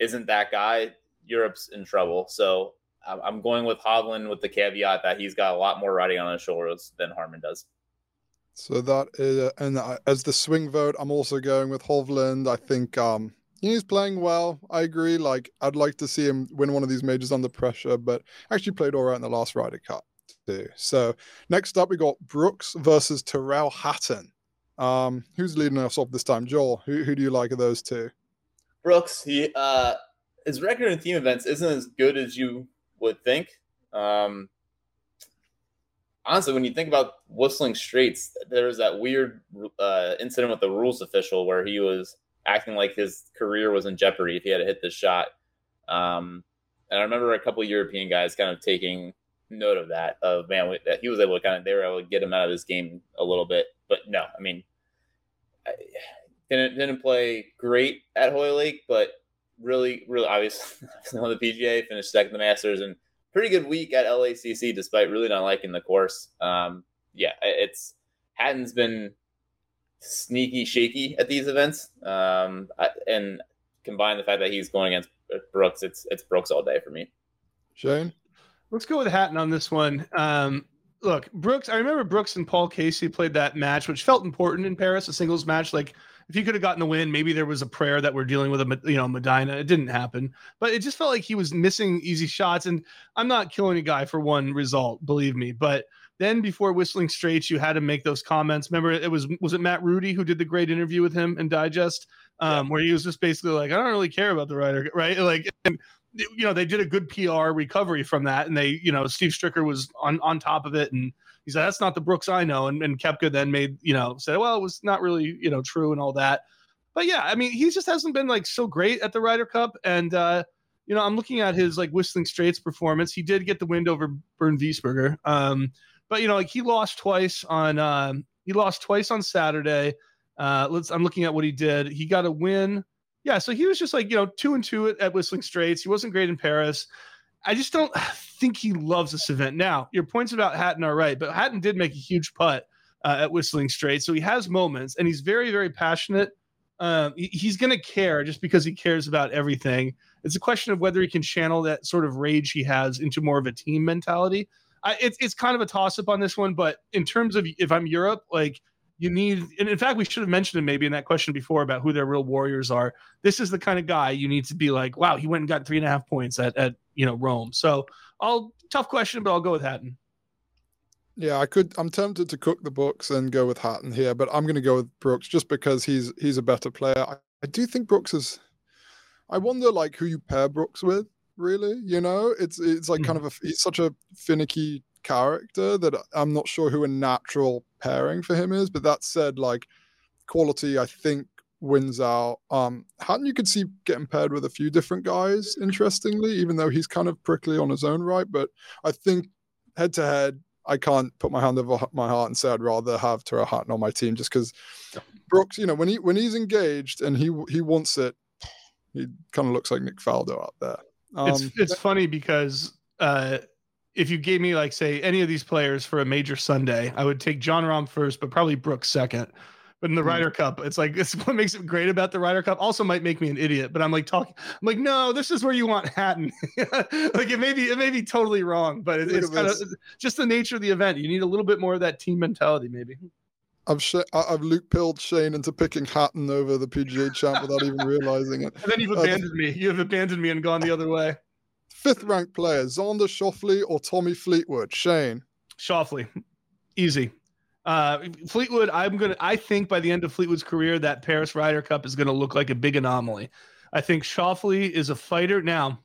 isn't that guy, Europe's in trouble. So I'm going with Hovland with the caveat that he's got a lot more riding on his shoulders than Harman does. So that is, and as the swing vote, I'm also going with Hovland. I think, um, he's playing well. I agree. Like, I'd like to see him win one of these majors under pressure, but actually played all right in the last Ryder Cup too. So next up, we got Brooks versus Tyrrell Hatton. Um, who's leading us off this time? Joel, who who do you like of those two? Brooks, he uh, his record in team events isn't as good as you would think. Um, honestly, when you think about Whistling Straits, there was that weird uh, incident with the rules official where he was acting like his career was in jeopardy if he had to hit this shot. Um, and I remember a couple of European guys kind of taking note of that, of man, that he was able to kind of, they were able to get him out of this game a little bit. But no, I mean, I didn't, didn't play great at Hoyle Lake, but really, really, obviously, on the P G A, finished second in the Masters, and pretty good week at L A C C, despite really not liking the course. Um, yeah, it's Hatton's been sneaky shaky at these events, um, and combine the fact that he's going against Brooks, it's it's Brooks all day for me. Shane? Let's go with Hatton on this one. Um, look, Brooks, I remember Brooks and Paul Casey played that match, which felt important in Paris, a singles match. Like, if he could have gotten the win, maybe there was a prayer that we're dealing with a, you know, Medina. It didn't happen, but it just felt like he was missing easy shots. And I'm not killing a guy for one result, believe me. But then before Whistling Straits, you had to make those comments. Remember, it was, was it Matt Rudy who did the great interview with him in Digest, um, yeah. where he was just basically like, I don't really care about the Ryder, right? Like, and, you know, they did a good P R recovery from that. And they, you know, Steve Stricker was on, on top of it. And he said, that's not the Brooks I know. And, and Koepka then made, you know, said, well, it was not really, you know, true and all that. But yeah, I mean, he just hasn't been like so great at the Ryder Cup. And, uh, you know, I'm looking at his like Whistling Straits performance. He did get the win over Bern Wiesberger. Um, but, you know, like he lost twice on, um, he lost twice on Saturday. Uh, let's, I'm looking at what he did. He got a win. Yeah, so he was just like, you know, two and two at, at Whistling Straits. He wasn't great in Paris. I just don't think he loves this event. Now, your points about Hatton are right, but Hatton did make a huge putt uh, at Whistling Straits, so he has moments, and he's very, very passionate. Um, he, he's going to care just because he cares about everything. It's a question of whether he can channel that sort of rage he has into more of a team mentality. I, it's it's kind of a toss-up on this one, but in terms of if I'm Europe, like, you need, and in fact, we should have mentioned it maybe in that question before about who their real warriors are. This is the kind of guy you need to be like, wow, he went and got three and a half points at, at you know, Rome. So I'll tough question, but I'll go with Hatton. Yeah, I could, I'm tempted to cook the books and go with Hatton here, but I'm going to go with Brooks just because he's, he's a better player. I, I do think Brooks is, I wonder like who you pair Brooks with really, you know, it's, it's like mm-hmm. kind of a, he's such a finicky character that I'm not sure who a natural pairing for him is, but that said, like quality I think wins out. um Hatton you could see getting paired with a few different guys, interestingly, even though he's kind of prickly on his own right, but I think head to head I can't put my hand over my heart and say I'd rather have Tyrrell Hatton on my team just because Brooks, you know, when he when he's engaged and he he wants it, he kind of looks like Nick Faldo out there. um, it's it's yeah. funny because uh if you gave me like say any of these players for a major Sunday, I would take John Rahm first, but probably Brooks second. But in the mm. Ryder Cup, it's like it's what makes it great about the Ryder Cup. Also, might make me an idiot, but I'm like talking. I'm like, no, this is where you want Hatton. Like it may be, it may be totally wrong, but it, it's kind of just the nature of the event. You need a little bit more of that team mentality, maybe. I've sh- I've Luke pilled Shane into picking Hatton over the P G A champ without even realizing it. And then you've abandoned uh, me. You have abandoned me and gone the other way. Fifth-ranked player, Xander Schauffele or Tommy Fleetwood? Shane? Schauffele. Easy. Uh, Fleetwood, I'm gonna. I think by the end of Fleetwood's career, that Paris Ryder Cup is going to look like a big anomaly. I think Schauffele is a fighter. Now,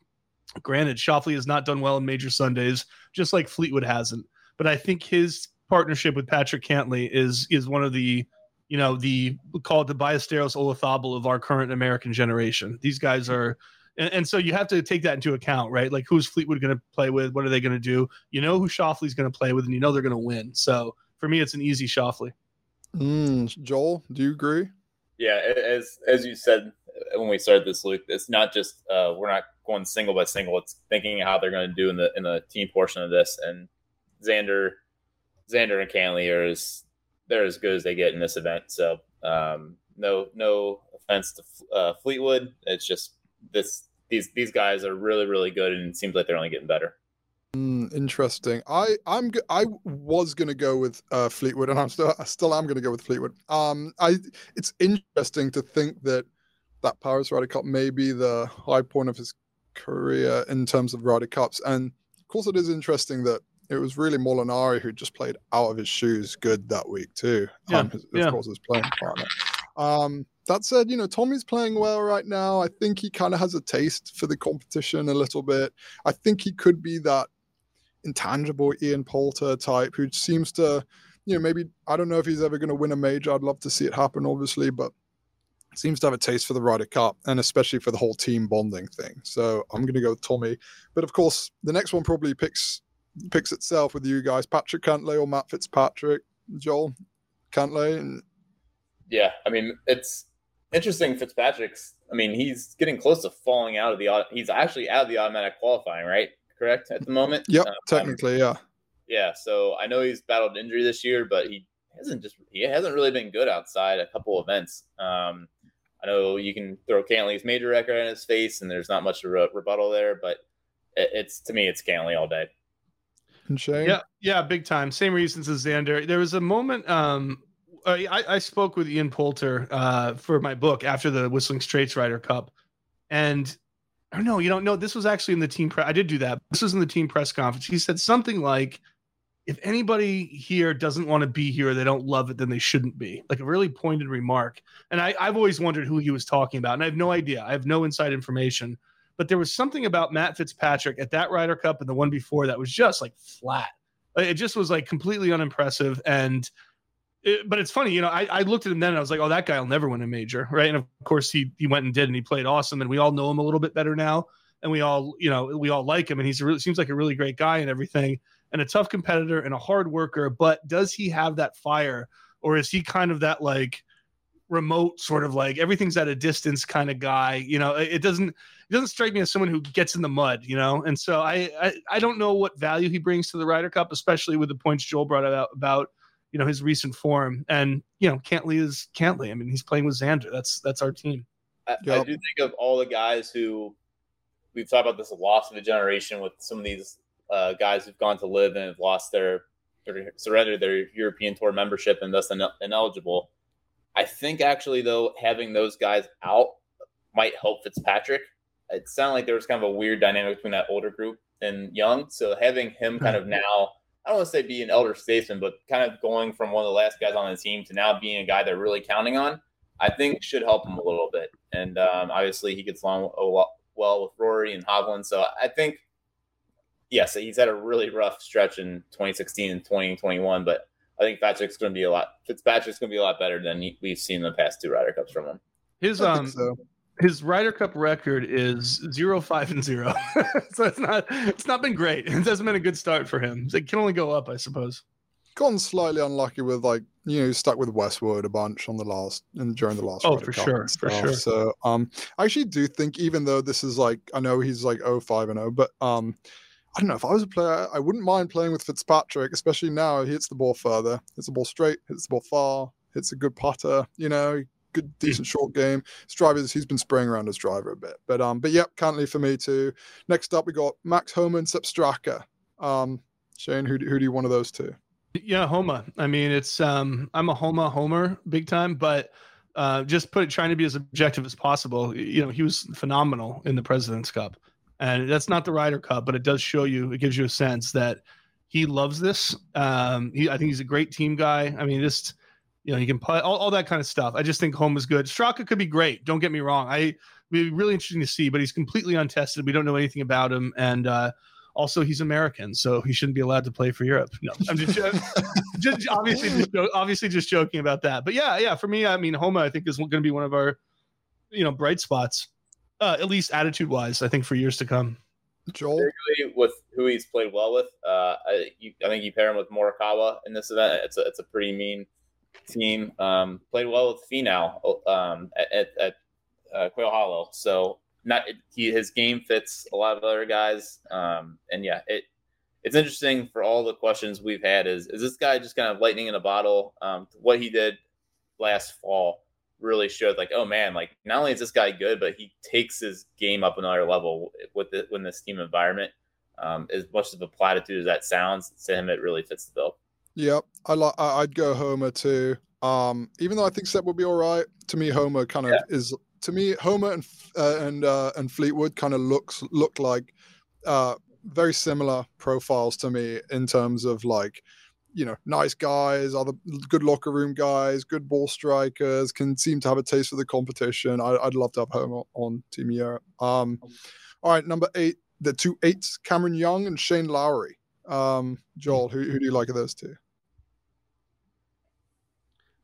granted, Schauffele has not done well in major Sundays, just like Fleetwood hasn't. But I think his partnership with Patrick Cantlay is is one of the, you know, the, we call it the Ballesteros Olazabal of our current American generation. These guys are... And so you have to take that into account, right? Like, who's Fleetwood going to play with? What are they going to do? You know who Schauffele's going to play with, and you know they're going to win. So for me, it's an easy Schauffele. Mm, Joel, do you agree? Yeah, as as you said when we started this, Luke, it's not just uh, we're not going single by single. It's thinking how they're going to do in the in the team portion of this. And Xander, Xander and Cantlay are as they're as good as they get in this event. So um, no no offense to uh, Fleetwood, it's just this. These these guys are really, really good, and it seems like they're only getting better. Mm, interesting. I I'm I was gonna go with uh, Fleetwood, and I'm still I still am gonna go with Fleetwood. Um, I it's interesting to think that that Paris Ryder Cup may be the high point of his career in terms of Ryder Cups. And of course, it is interesting that it was really Molinari who just played out of his shoes good that week too. Yeah, um, his, yeah. Of course, his playing partner. Um, that said, you know, Tommy's playing well right now. I think he kind of has a taste for the competition a little bit. I think he could be that intangible Ian Poulter type who seems to, you know, maybe, I don't know if he's ever going to win a major. I'd love to see it happen, obviously, but seems to have a taste for the Ryder Cup and especially for the whole team bonding thing. So I'm going to go with Tommy. But of course, the next one probably picks picks itself with you guys. Patrick Cantlay or Matt Fitzpatrick? Joel, Cantlay? And... Yeah, I mean, it's interesting. Fitzpatrick's, I mean, he's getting close to falling out of the – he's actually out of the automatic qualifying, right? Correct? At the moment? Yep, uh, technically, um, yeah. Yeah, so I know he's battled injury this year, but he hasn't just – he hasn't really been good outside a couple events. Um I know you can throw Cantley's major record in his face, and there's not much of a rebuttal there, but it's, to me, it's Cantlay all day. And Shane? Yeah, yeah, big time. Same reasons as Xander. There was a moment um, I, I spoke with Ian Poulter uh, for my book after the Whistling Straits Ryder Cup, and I don't know, you don't know. This was actually in the team press. I did do that. This was in the team press conference. He said something like, "If anybody here doesn't want to be here, they don't love it, then they shouldn't be." Like a really pointed remark. And I, I've always wondered who he was talking about, and I have no idea. I have no inside information. But there was something about Matt Fitzpatrick at that Ryder Cup and the one before that was just like flat. It just was like completely unimpressive. And it, but it's funny, you know, I, I looked at him then and I was like, oh, that guy will never win a major, right? And of course he he went and did, and he played awesome, and we all know him a little bit better now. And we all, you know, we all like him, and he's a really, seems like a really great guy and everything, and a tough competitor and a hard worker, but does he have that fire, or is he kind of that like remote sort of like everything's at a distance kind of guy? You know, it doesn't, it doesn't strike me as someone who gets in the mud, you know? And so I, I, I don't know what value he brings to the Ryder Cup, especially with the points Joel brought out about, you know, his recent form, and, you know, Cantlay is Cantlay. I mean, he's playing with Xander. That's, that's our team. I, yep. I do think of all the guys who we've talked about this loss of a generation with some of these, Uh, guys who've gone to live and have lost their, or surrendered their European Tour membership and thus inel- ineligible. I think actually, though, having those guys out might help Fitzpatrick. It sounded like there was kind of a weird dynamic between that older group and Young. So having him kind of now, I don't want to say be an elder statesman, but kind of going from one of the last guys on the team to now being a guy they're really counting on, I think should help him a little bit. And um, obviously he gets along a lot well with Rory and Hovland. So I think, yes, yeah, so he's had a really rough stretch in twenty sixteen and twenty twenty-one, but I think Patrick's going to be a lot. Fitzpatrick's going to be a lot better than he, we've seen in the past two Ryder Cups from him. His um, so. his Ryder Cup record is zero five and zero, so it's not it's not been great. It hasn't been a good start for him. It can only go up, I suppose. Gone slightly unlucky with, like, you know, stuck with Westwood a bunch on the last and during the last. Oh, Ryder for Cup sure, for sure. So um, I actually do think, even though this is like, I know he's like oh five and zero, but um. I don't know, if I was a player, I wouldn't mind playing with Fitzpatrick, especially now. He hits the ball further, hits the ball straight, hits the ball far, hits a good putter, you know, good, decent short game. His drivers, he's been spraying around his driver a bit. But, um, but yep, Cantlay for me too. Next up, we got Max Homa and Sepp Straka. Um, Shane, who, who do you want of those two? Yeah, Homa. I mean, it's, um, I'm a Homa homer big time, but uh, just put it, trying to be as objective as possible. You know, he was phenomenal in the President's Cup. And that's not the Ryder Cup, but it does show you, it gives you a sense that he loves this. Um, he, I think he's a great team guy. I mean, just, you know, he can play all, all that kind of stuff. I just think home is good. Straka could be great. Don't get me wrong. I it'd be really interesting to see, but he's completely untested. We don't know anything about him. And uh, also he's American, so he shouldn't be allowed to play for Europe. No, I'm just, I'm just obviously, just, obviously just joking about that. But yeah, yeah, for me, I mean, Homa, I think, is going to be one of our, you know, bright spots. Uh, at least attitude-wise, I think, for years to come. Joel? Particularly with who he's played well with. Uh, I, you, I think you pair him with Morikawa in this event. It's a, it's a pretty mean team. Um, played well with Finau um, at, at uh, Quail Hollow. So not he, his game fits a lot of other guys. Um, and, yeah, it it's interesting for all the questions we've had. Is, is this guy just kind of lightning in a bottle? Um, what he did last fall really showed, like, oh man, like, not only is this guy good, but he takes his game up another level with the, when this team environment, um, as much of a platitude as that sounds to him, it really fits the bill. Yep. I like, I'd go Homer too. Um, even though I think Sepp will be all right, to me, Homer kind of yeah. is to me, Homa and uh, and uh, and Fleetwood kind of looks look like uh, very similar profiles to me in terms of, like, you know, nice guys, other good locker room guys, good ball strikers, can seem to have a taste for the competition. I, I'd love to have Homa on Team Europe. Um, all right, number eight, the two eights, Cameron Young and Shane Lowry. Um, Joel, who, who do you like of those two?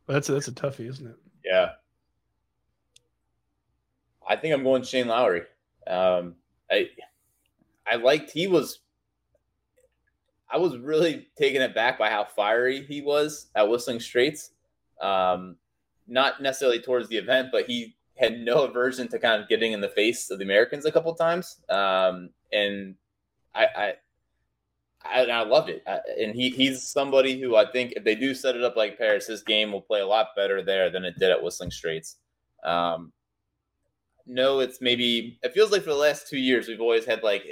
That's a, that's a toughie, isn't it? Yeah. I think I'm going Shane Lowry. Um, I I liked he was – I was really taken aback by how fiery he was at Whistling Straits. Um, not necessarily towards the event, but he had no aversion to kind of getting in the face of the Americans a couple of times. Um, and I, I – I, I loved it. I, and he, he's somebody who I think if they do set it up like Paris, his game will play a lot better there than it did at Whistling Straits. Um, no, it's maybe, it feels like for the last two years, we've always had like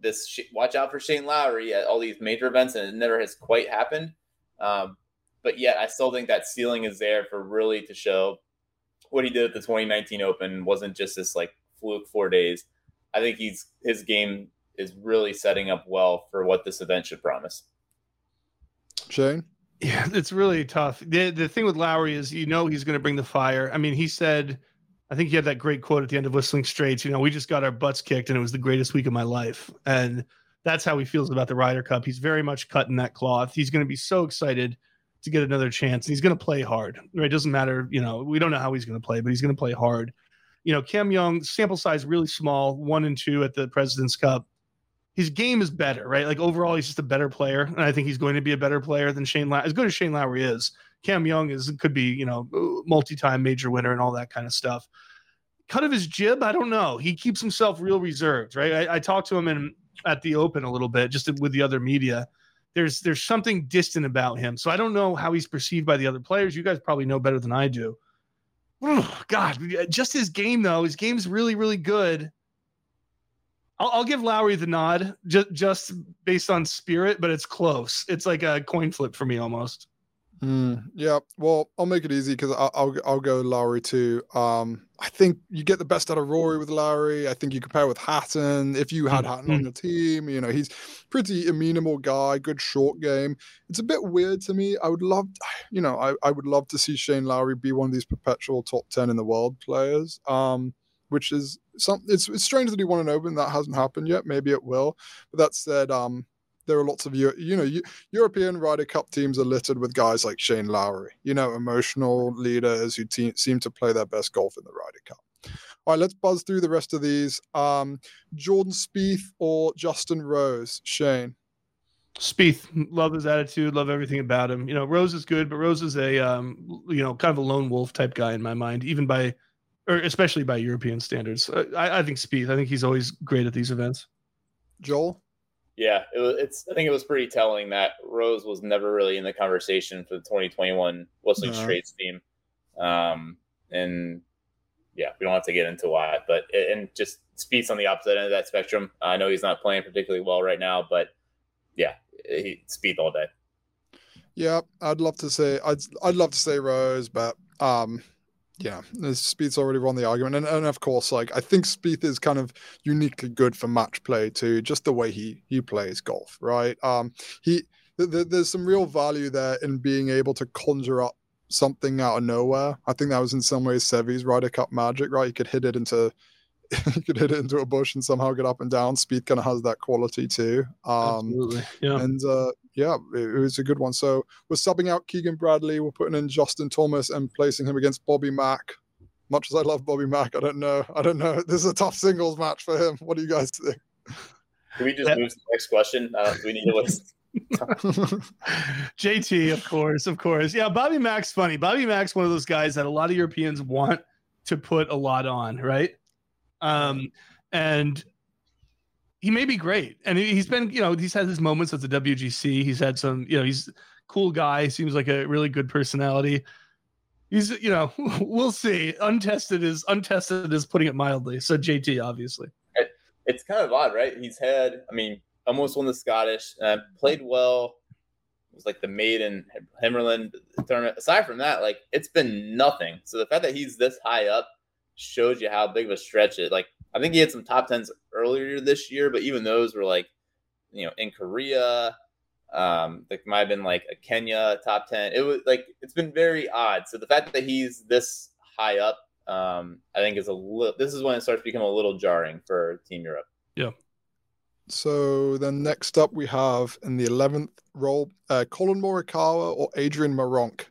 this sh- watch out for Shane Lowry at all these major events, and it never has quite happened. Um, but yet I still think that ceiling is there for really to show what he did at the twenty nineteen Open wasn't just this like fluke four days. I think he's, his game is really setting up well for what this event should promise. Shane? Yeah, it's really tough. The the thing with Lowry is, you know, he's going to bring the fire. I mean, he said, I think he had that great quote at the end of Whistling Straits, you know, we just got our butts kicked and it was the greatest week of my life. And that's how he feels about the Ryder Cup. He's very much cutting that cloth. He's going to be so excited to get another chance. And he's going to play hard. Right? It doesn't matter. You know, we don't know how he's going to play, but he's going to play hard. You know, Cam Young, sample size really small, one and two at the President's Cup. His game is better, right? Like overall, he's just a better player. And I think he's going to be a better player than Shane Lowry. As good as Shane Lowry is, Cam Young is, could be, you know, multi-time major winner and all that kind of stuff. Cut of his jib, I don't know. He keeps himself real reserved, right? I, I talked to him in, at the Open a little bit, just with the other media. There's, there's something distant about him. So I don't know how he's perceived by the other players. You guys probably know better than I do. Oh, God, just his game though. His game's really, really good. I'll, I'll give Lowry the nod just, just based on spirit, but it's close. It's like a coin flip for me almost. Mm, yeah. Well, I'll make it easy because I'll, I'll, I'll go Lowry too. Um, I think you get the best out of Rory with Lowry. I think you compare with Hatton. If you had mm-hmm. Hatton on your team, you know, he's pretty amenable guy, good short game. It's a bit weird to me. I would love, you know, I, I would love to see Shane Lowry be one of these perpetual top ten in the world players. Um, which is something, it's, it's strange that he won an Open. That hasn't happened yet. Maybe it will. But that said, um, there are lots of, you know, European Ryder Cup teams are littered with guys like Shane Lowry, you know, emotional leaders who te- seem to play their best golf in the Ryder Cup. All right, let's buzz through the rest of these. Um, Jordan Spieth or Justin Rose? Shane? Spieth. Love his attitude. Love everything about him. You know, Rose is good, but Rose is a, um, you know, kind of a lone wolf type guy in my mind, even by, or especially by European standards. I, I think Spieth. I think he's always great at these events. Joel? Yeah, it was, it's. I think it was pretty telling that Rose was never really in the conversation for the twenty twenty-one Whistling no. Straits team. Um, and, yeah, we don't have to get into why. But and just Spieth's on the opposite end of that spectrum. I know he's not playing particularly well right now, but, yeah, he, Spieth all day. Yeah, I'd love to say I'd I'd love to say Rose, but um. Yeah, Spieth's already won the argument. And, and of course, like, I think Spieth is kind of uniquely good for match play too, just the way he he plays golf, right? Um, he th- th- There's some real value there in being able to conjure up something out of nowhere. I think that was in some ways Sevy's Ryder Cup magic, right? He could hit it into he could hit it into a bush and somehow get up and down. Spieth kind of has that quality too. Um, Absolutely, yeah. And, uh, yeah, it was a good one. So we're subbing out Keegan Bradley. We're putting in Justin Thomas and placing him against Bobby Mack. Much as I love Bobby Mack, I don't know. I don't know. This is a tough singles match for him. What do you guys think? Can we just yeah. move to the next question? Uh, do we need to listen? J T, of course, of course. Yeah, Bobby Mack's funny. Bobby Mack's one of those guys that a lot of Europeans want to put a lot on, right? Um, and... He may be great. And he's been, you know, he's had his moments at the W G C. He's had some, you know, he's a cool guy. Seems like a really good personality. He's, you know, we'll see. Untested is untested is putting it mildly. So J T, obviously. It's kind of odd, right? He's had, I mean, almost won the Scottish, uh, played well. It was like the Maiden, Himmerland tournament. Aside from that, like, it's been nothing. So the fact that he's this high up shows you how big of a stretch it. Like, I think he had some top tens earlier this year, but even those were like, you know, in Korea, um, it might have been like a Kenya top ten. It was like, it's been very odd. So the fact that he's this high up, um, I think is a little, this is when it starts to become a little jarring for Team Europe. Yeah. So then next up we have in the eleventh role, uh, Colin Morikawa or Adrian Meronk.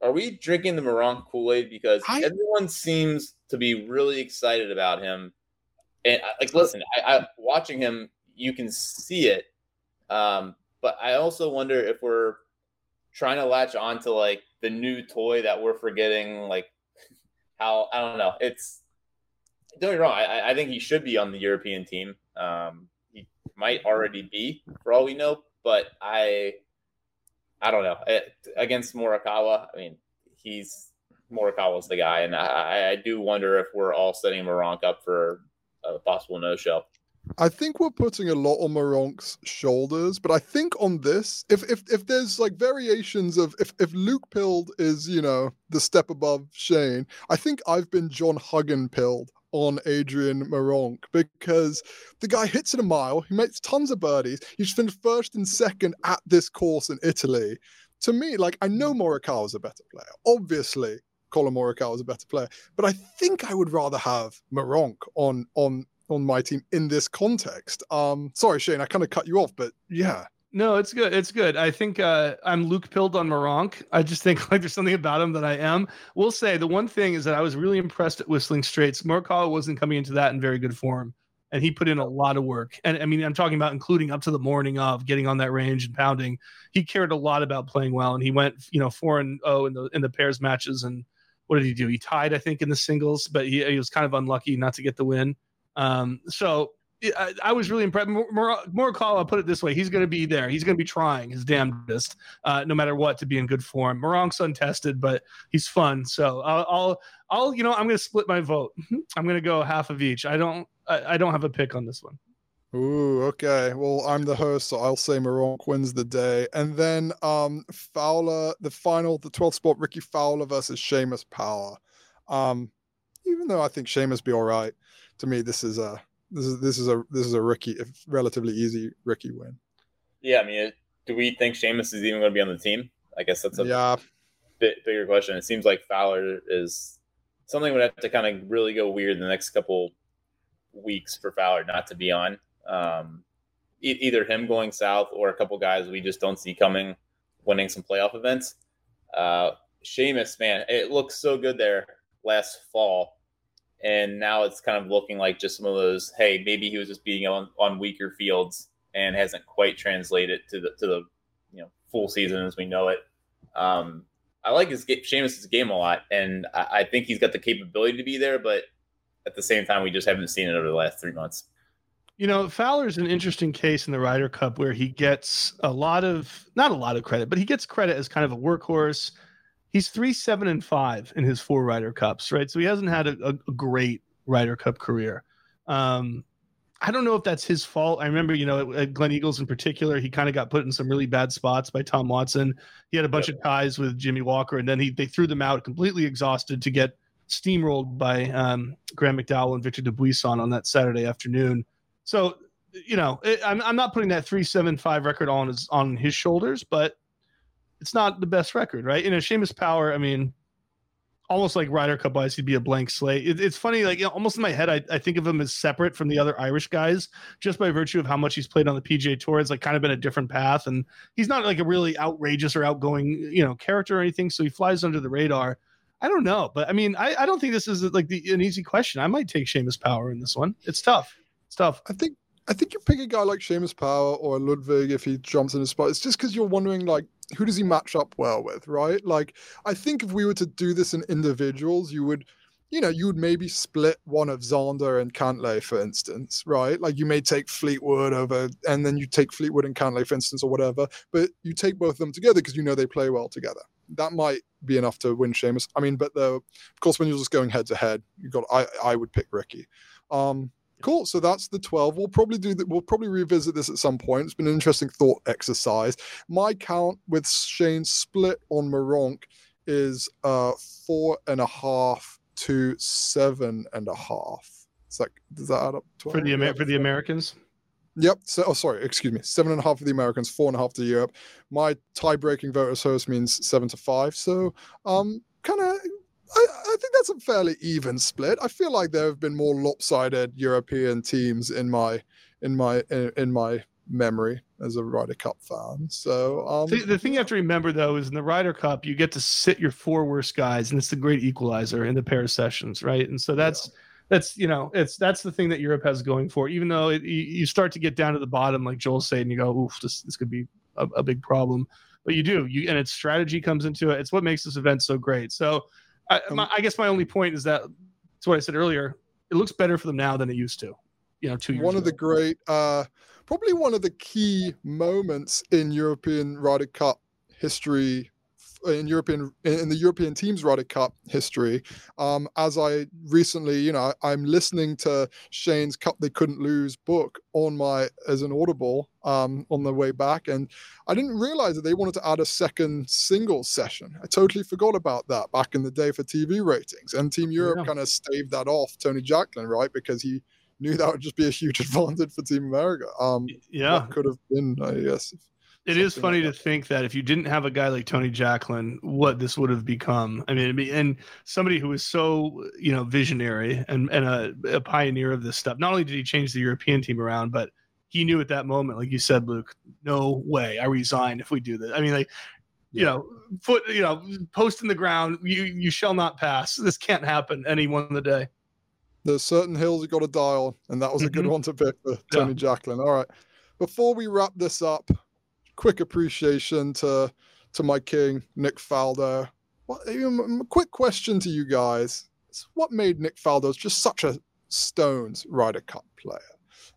Are we drinking the Meronk Kool-Aid? Because I... everyone seems to be really excited about him. And like, listen, I, I watching him, you can see it. Um, but I also wonder if we're trying to latch on to like the new toy that we're forgetting, like how, I don't know. It's, don't get me wrong. I, I think he should be on the European team. Um, he might already be for all we know, but I, I don't know. I, against Morikawa, I mean, he's Morikawa's the guy, and I, I do wonder if we're all setting Meronk up for a possible no-show. I think we're putting a lot on Meronk's shoulders, but I think on this, if if if there's like variations of if if Luke Pilled is, you know, the step above Shane, I think I've been John Huggan Pilled on Adrian Meronk, because the guy hits it a mile, he makes tons of birdies, he's finished first and second at this course in Italy. To me, like, I know Morikawa's a better player. Obviously, Colin Morikawa's a better player, but I think I would rather have Meronk on on on my team in this context. Um, sorry, Shane, I kind of cut you off, but yeah. No, it's good. It's good. I think uh, I'm Luke Pilled on Meronk. I just think like there's something about him that I am. We'll say the one thing is that I was really impressed at Whistling Straits. Morikawa wasn't coming into that in very good form, and he put in a lot of work. And I mean, I'm talking about including up to the morning of getting on that range and pounding. He cared a lot about playing well, and he went, you know, four and oh in the in the pairs matches. And what did he do? He tied, I think, in the singles, but he, he was kind of unlucky not to get the win. Um, so. I, I was really impressed. Morikawa, I'll put it this way. He's going to be there. He's going to be trying his damnedest, uh, no matter what, to be in good form. Moronk's untested, but he's fun. So I'll, I'll, I'll you know, I'm going to split my vote. I'm going to go half of each. I don't, I, I don't have a pick on this one. Ooh, okay. Well, I'm the host, so I'll say Meronk wins the day. And then um, Fowler, the final, the twelfth spot, Ricky Fowler versus Seamus Power. Um, even though I think Seamus be all right, to me, this is a, This is this is a this is a rookie, a relatively easy rookie win. Yeah, I mean, do we think Seamus is even going to be on the team? I guess that's a yeah. bit bigger question. It seems like Fowler is something would have to kind of really go weird in the next couple weeks for Fowler not to be on. Um, e- either him going south or a couple guys we just don't see coming, winning some playoff events. Uh, Seamus, man, it looks so good there last fall. And now it's kind of looking like just some of those, hey, maybe he was just being on, on weaker fields and hasn't quite translated to the to the you know full season as we know it. Um, I like his Seamus' game a lot, and I, I think he's got the capability to be there, but at the same time, we just haven't seen it over the last three months. You know, Fowler's an interesting case in the Ryder Cup where he gets a lot of, not a lot of credit, but he gets credit as kind of a workhorse. He's three, seven, and five in his four Ryder Cups, right? So he hasn't had a, a great Ryder Cup career. Um, I don't know if that's his fault. I remember, you know, at, at Glen Eagles in particular, he kind of got put in some really bad spots by Tom Watson. He had a bunch yep. of ties with Jimmy Walker, and then he they threw them out completely exhausted to get steamrolled by um, Graham McDowell and Victor Dubuisson on that Saturday afternoon. So, you know, it, I'm I'm not putting that three, seven, five record on his on his shoulders, but it's not the best record, right? You know, Seamus Power, I mean, almost like Ryder Cup-wise, he'd be a blank slate. It, it's funny, like, you know, almost in my head, I, I think of him as separate from the other Irish guys just by virtue of how much he's played on the P G A Tour. It's, like, kind of been a different path, and he's not, like, a really outrageous or outgoing, you know, character or anything, so he flies under the radar. I don't know, but, I mean, I, I don't think this is, like, the, an easy question. I might take Seamus Power in this one. It's tough. It's tough. I think I think you pick a guy like Seamus Power or Ludwig if he jumps in his spot. It's just because you're wondering, like, who does he match up well with, right? Like, I think if we were to do this in individuals, you would, you know, you would maybe split one of Xander and Cantlay, for instance, right? Like, you may take Fleetwood over, and then you take Fleetwood and Cantlay, for instance, or whatever, but you take both of them together because you know they play well together. That might be enough to win Seamus. I mean, but the, of course, when you're just going head-to-head, you got, I, I would pick Ricky. Um, Cool. So that's the twelve. We'll probably do that. We'll probably revisit this at some point. It's been an interesting thought exercise. My count with Shane's split on Meronk is uh, four and a half to seven and a half. It's like, does that add up to for the Amer- for the Americans? Yep. So, oh, sorry. Excuse me. Seven and a half for the Americans, four and a half to Europe. My tie-breaking vote as host means seven to five. So, um, kind of. I, I think that's a fairly even split. I feel like there have been more lopsided European teams in my in my in, in my memory as a Ryder Cup fan. So um, the, the thing you have to remember though is in the Ryder Cup you get to sit your four worst guys, and it's the great equalizer in the Paris sessions, right? And so that's yeah. that's you know it's that's the thing that Europe has going for it. Even though it, you, you start to get down to the bottom, like Joel said, and you go, oof, this this could be a, a big problem. But you do, you and its strategy comes into it. It's what makes this event so great. So. I, my, I guess my only point is that it's what I said earlier. It looks better for them now than it used to, you know, two years ago. One of the great, uh, probably one of the key moments in European Ryder Cup history, in European in the European teams Ryder Cup history. Um, as I recently, you know, I'm listening to Shane's Cup They Couldn't Lose book on my as an Audible um, on the way back, and I didn't realize that they wanted to add a second single session. I totally forgot about that back in the day for T V ratings, and Team Europe yeah. kind of staved that off. Tony Jacklin, right, because he knew that would just be a huge advantage for Team America. Um, yeah, that could have been, I guess. It Something is funny like to think that if you didn't have a guy like Tony Jacklin, what this would have become. I mean, and somebody who was so, you know, visionary and, and a, a pioneer of this stuff. Not only did he change the European team around, but he knew at that moment, like you said, Luke, no way, I resign if we do this. I mean, like, you yeah. know, foot, you know, post in the ground, you, you shall not pass. This can't happen any one of the day. There's certain hills you got to die on, and that was mm-hmm. a good one to pick for Tony yeah. Jacklin. All right. Before we wrap this up, quick appreciation to to my king, Nick Faldo. What, a quick question to you guys. What made Nick Faldo just such a Stones Ryder Cup player?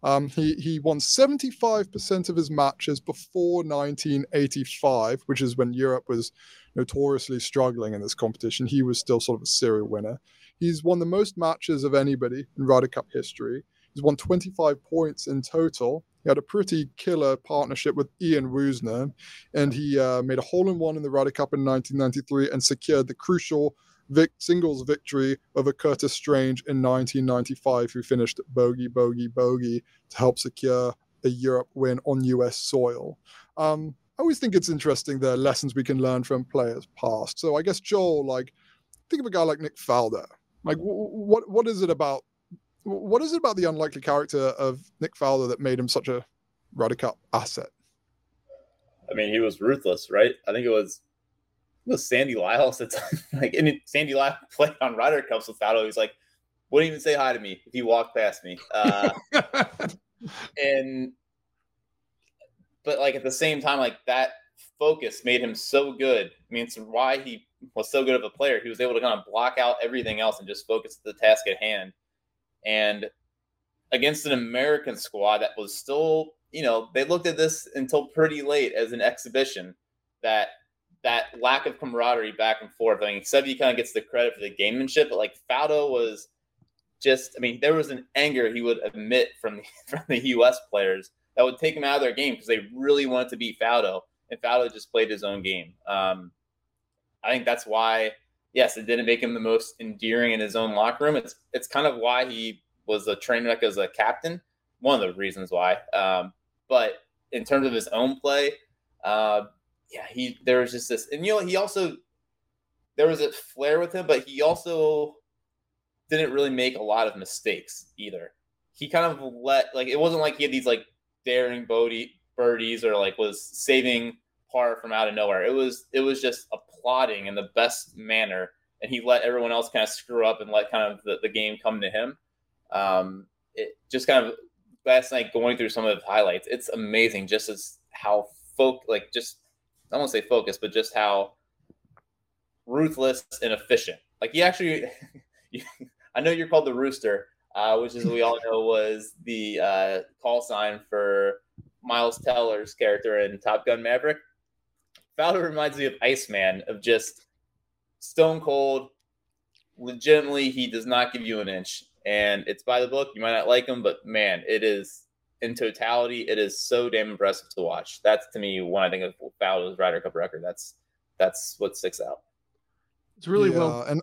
Um, he, he won seventy-five percent of his matches before nineteen eighty-five, which is when Europe was notoriously struggling in this competition. He was still sort of a serial winner. He's won the most matches of anybody in Ryder Cup history. He's won twenty-five points in total. He had a pretty killer partnership with Ian Woosner, and he uh, made a hole-in-one in the Ryder Cup in nineteen ninety-three and secured the crucial vic- singles victory over Curtis Strange in nineteen ninety-five, who finished bogey, bogey, bogey to help secure a Europe win on U S soil. Um, I always think it's interesting the lessons we can learn from players past. So I guess, Joel, like, think of a guy like Nick Faldo. Like, w- w- what what is it about What is it about the unlikely character of Nick Faldo that made him such a Ryder Cup asset? I mean, he was ruthless, right? I think it was it was Sandy Lyles that's like, and it, Sandy Lyles played on Ryder Cups with Faldo. He's like, wouldn't even say hi to me if he walked past me. Uh, and but like at the same time, like that focus made him so good. I mean, it's why he was so good of a player. He was able to kind of block out everything else and just focus the task at hand. And against an American squad that was still, you know, they looked at this until pretty late as an exhibition, that that lack of camaraderie back and forth. I mean, Seve kind of gets the credit for the gamemanship, but like Faldo was just, I mean, there was an anger he would emit from the, from the U S players that would take him out of their game because they really wanted to beat Faldo, and Faldo just played his own game. Um, I think that's why. Yes, it didn't make him the most endearing in his own locker room. It's it's kind of why he was a train wreck as a captain. One of the reasons why. Um, but in terms of his own play, uh, yeah, he there was just this. And, you know, he also – there was a flair with him, but he also didn't really make a lot of mistakes either. He kind of let – like it wasn't like he had these, like, daring birdies or, like, was saving – par from out of nowhere. It was it was just applauding in the best manner, and he let everyone else kind of screw up and let kind of the, the game come to him. Um, it just kind of last night going through some of the highlights, it's amazing just as how folk like just I won't say focus, but just how ruthless and efficient. Like he actually, I know you're called the Rooster, uh, which is we all know was the uh, call sign for Miles Teller's character in Top Gun Maverick. Faldo reminds me of Iceman, of just stone cold. Legitimately, he does not give you an inch. And it's by the book. You might not like him, but man, it is in totality, it is so damn impressive to watch. That's to me when I think of Faldo's Ryder Cup record. That's that's what sticks out. It's really yeah, well. And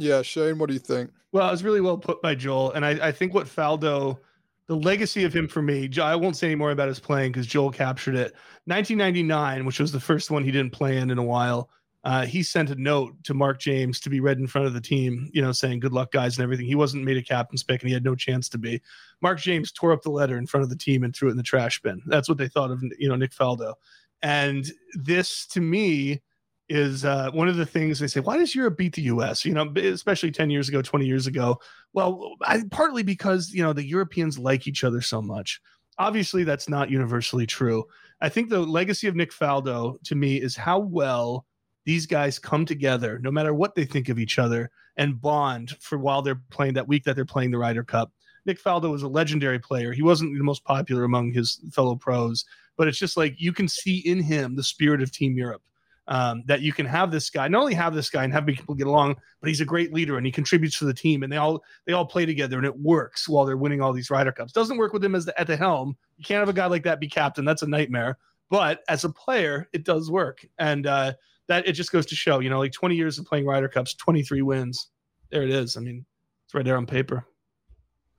Yeah, Shane, what do you think? Well, it was really well put by Joel. And I, I think what Faldo, the legacy of him for me, I won't say any more about his playing because Joel captured it. nineteen ninety-nine, which was the first one he didn't play in in a while, uh, he sent a note to Mark James to be read in front of the team, you know, saying good luck, guys, and everything. He wasn't made a captain's pick, and he had no chance to be. Mark James tore up the letter in front of the team and threw it in the trash bin. That's what they thought of, you know, Nick Faldo. And this, to me, is uh, one of the things they say, why does Europe beat the U S? You know, especially ten years ago, twenty years ago. Well, I, partly because, you know, the Europeans like each other so much. Obviously, that's not universally true. I think the legacy of Nick Faldo, to me, is how well these guys come together, no matter what they think of each other, and bond for while they're playing that week that they're playing the Ryder Cup. Nick Faldo was a legendary player. He wasn't the most popular among his fellow pros, but it's just like you can see in him the spirit of Team Europe, um, that you can have this guy, not only have this guy and have people get along, but he's a great leader and he contributes to the team, and they all they all play together and it works while they're winning all these Ryder Cups. Doesn't work with him as the, at the helm. You can't have a guy like that be captain. That's a nightmare. But as a player, it does work. And uh, that it just goes to show, you know, like twenty years of playing Ryder Cups, twenty-three wins. There it is. I mean, it's right there on paper.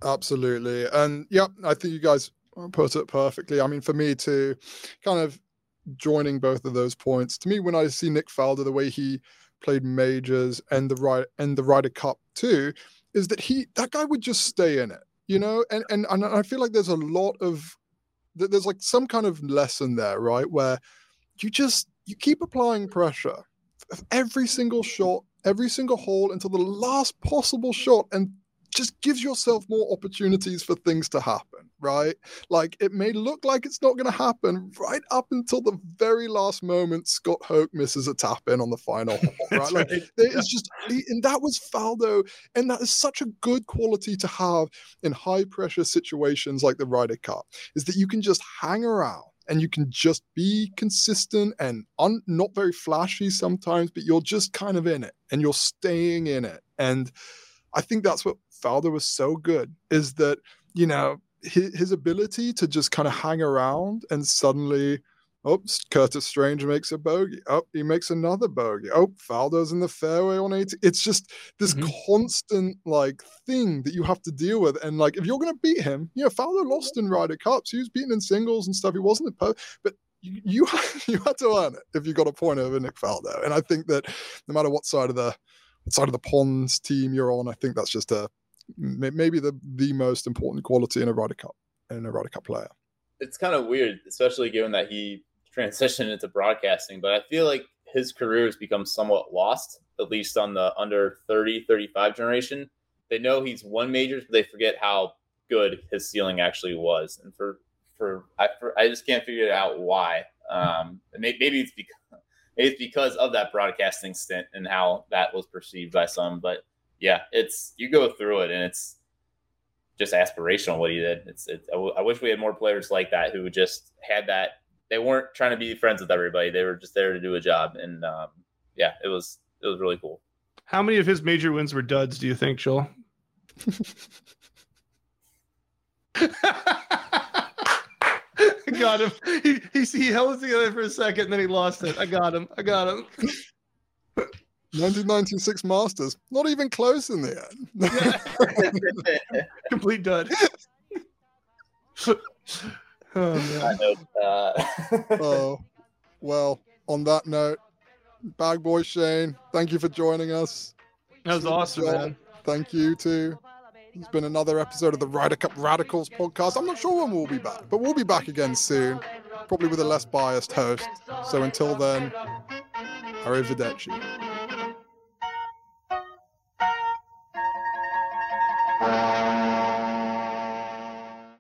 Absolutely. And yeah, I think you guys put it perfectly. I mean, for me to kind of joining both of those points, to me, when I see Nick Faldo, the way he played majors and the Ryder and the Ryder Cup too, is that he, that guy would just stay in it, you know, and, and, and I feel like there's a lot of, there's like some kind of lesson there, right? Where you just, you keep applying pressure every single shot, every single hole until the last possible shot, and just gives yourself more opportunities for things to happen, right? Like, it may look like it's not going to happen right up until the very last moment. Scott Hoke misses a tap in on the final hole, right? Like, right. There is just, and that was Faldo, and that is such a good quality to have in high pressure situations like the Ryder Cup, is that you can just hang around and you can just be consistent and un- not very flashy sometimes, but you're just kind of in it and you're staying in it. And I think that's what Faldo was so good, is that, you know, his, his ability to just kind of hang around and suddenly, oh, Curtis Strange makes a bogey. Oh, he makes another bogey. Oh, Faldo's in the fairway on eighteen. It's just this mm-hmm. constant, like, thing that you have to deal with. And, like, if you're going to beat him, you know, Faldo lost in Ryder Cups. He was beaten in singles and stuff. He wasn't in post. But you, you, you had to earn it if you got a point over Nick Faldo. And I think that no matter what side of the side of the ponds team you're on, I think that's just a maybe the the most important quality in a Ryder Cup in a Ryder Cup player. It's kind of weird, especially given that he transitioned into broadcasting, but I feel like his career has become somewhat lost, at least on the under thirty, thirty-five generation. They know he's won majors, but they forget how good his ceiling actually was. And for for I for, I just can't figure out why. Um, maybe it's because maybe it's because of that broadcasting stint and how that was perceived by some, but. Yeah, it's you go through it, and it's just aspirational what he did. It's it, I, w- I wish we had more players like that who just had that. They weren't trying to be friends with everybody; they were just there to do a job. And um, yeah, it was it was really cool. How many of his major wins were duds, do you think, Joel? I got him. He, he he held it together for a second, and then he lost it. I got him. I got him. nineteen ninety-six Masters, not even close in the end. Complete dud. Oh, man. Uh, oh, well, on that note, Bag Boy Shane, thank you for joining us. That was awesome, John, man. Thank you, too. It's been another episode of the Ryder Cup Radicals podcast. I'm not sure when we'll be back, but we'll be back again soon, probably with a less biased host. So until then, arrivederci.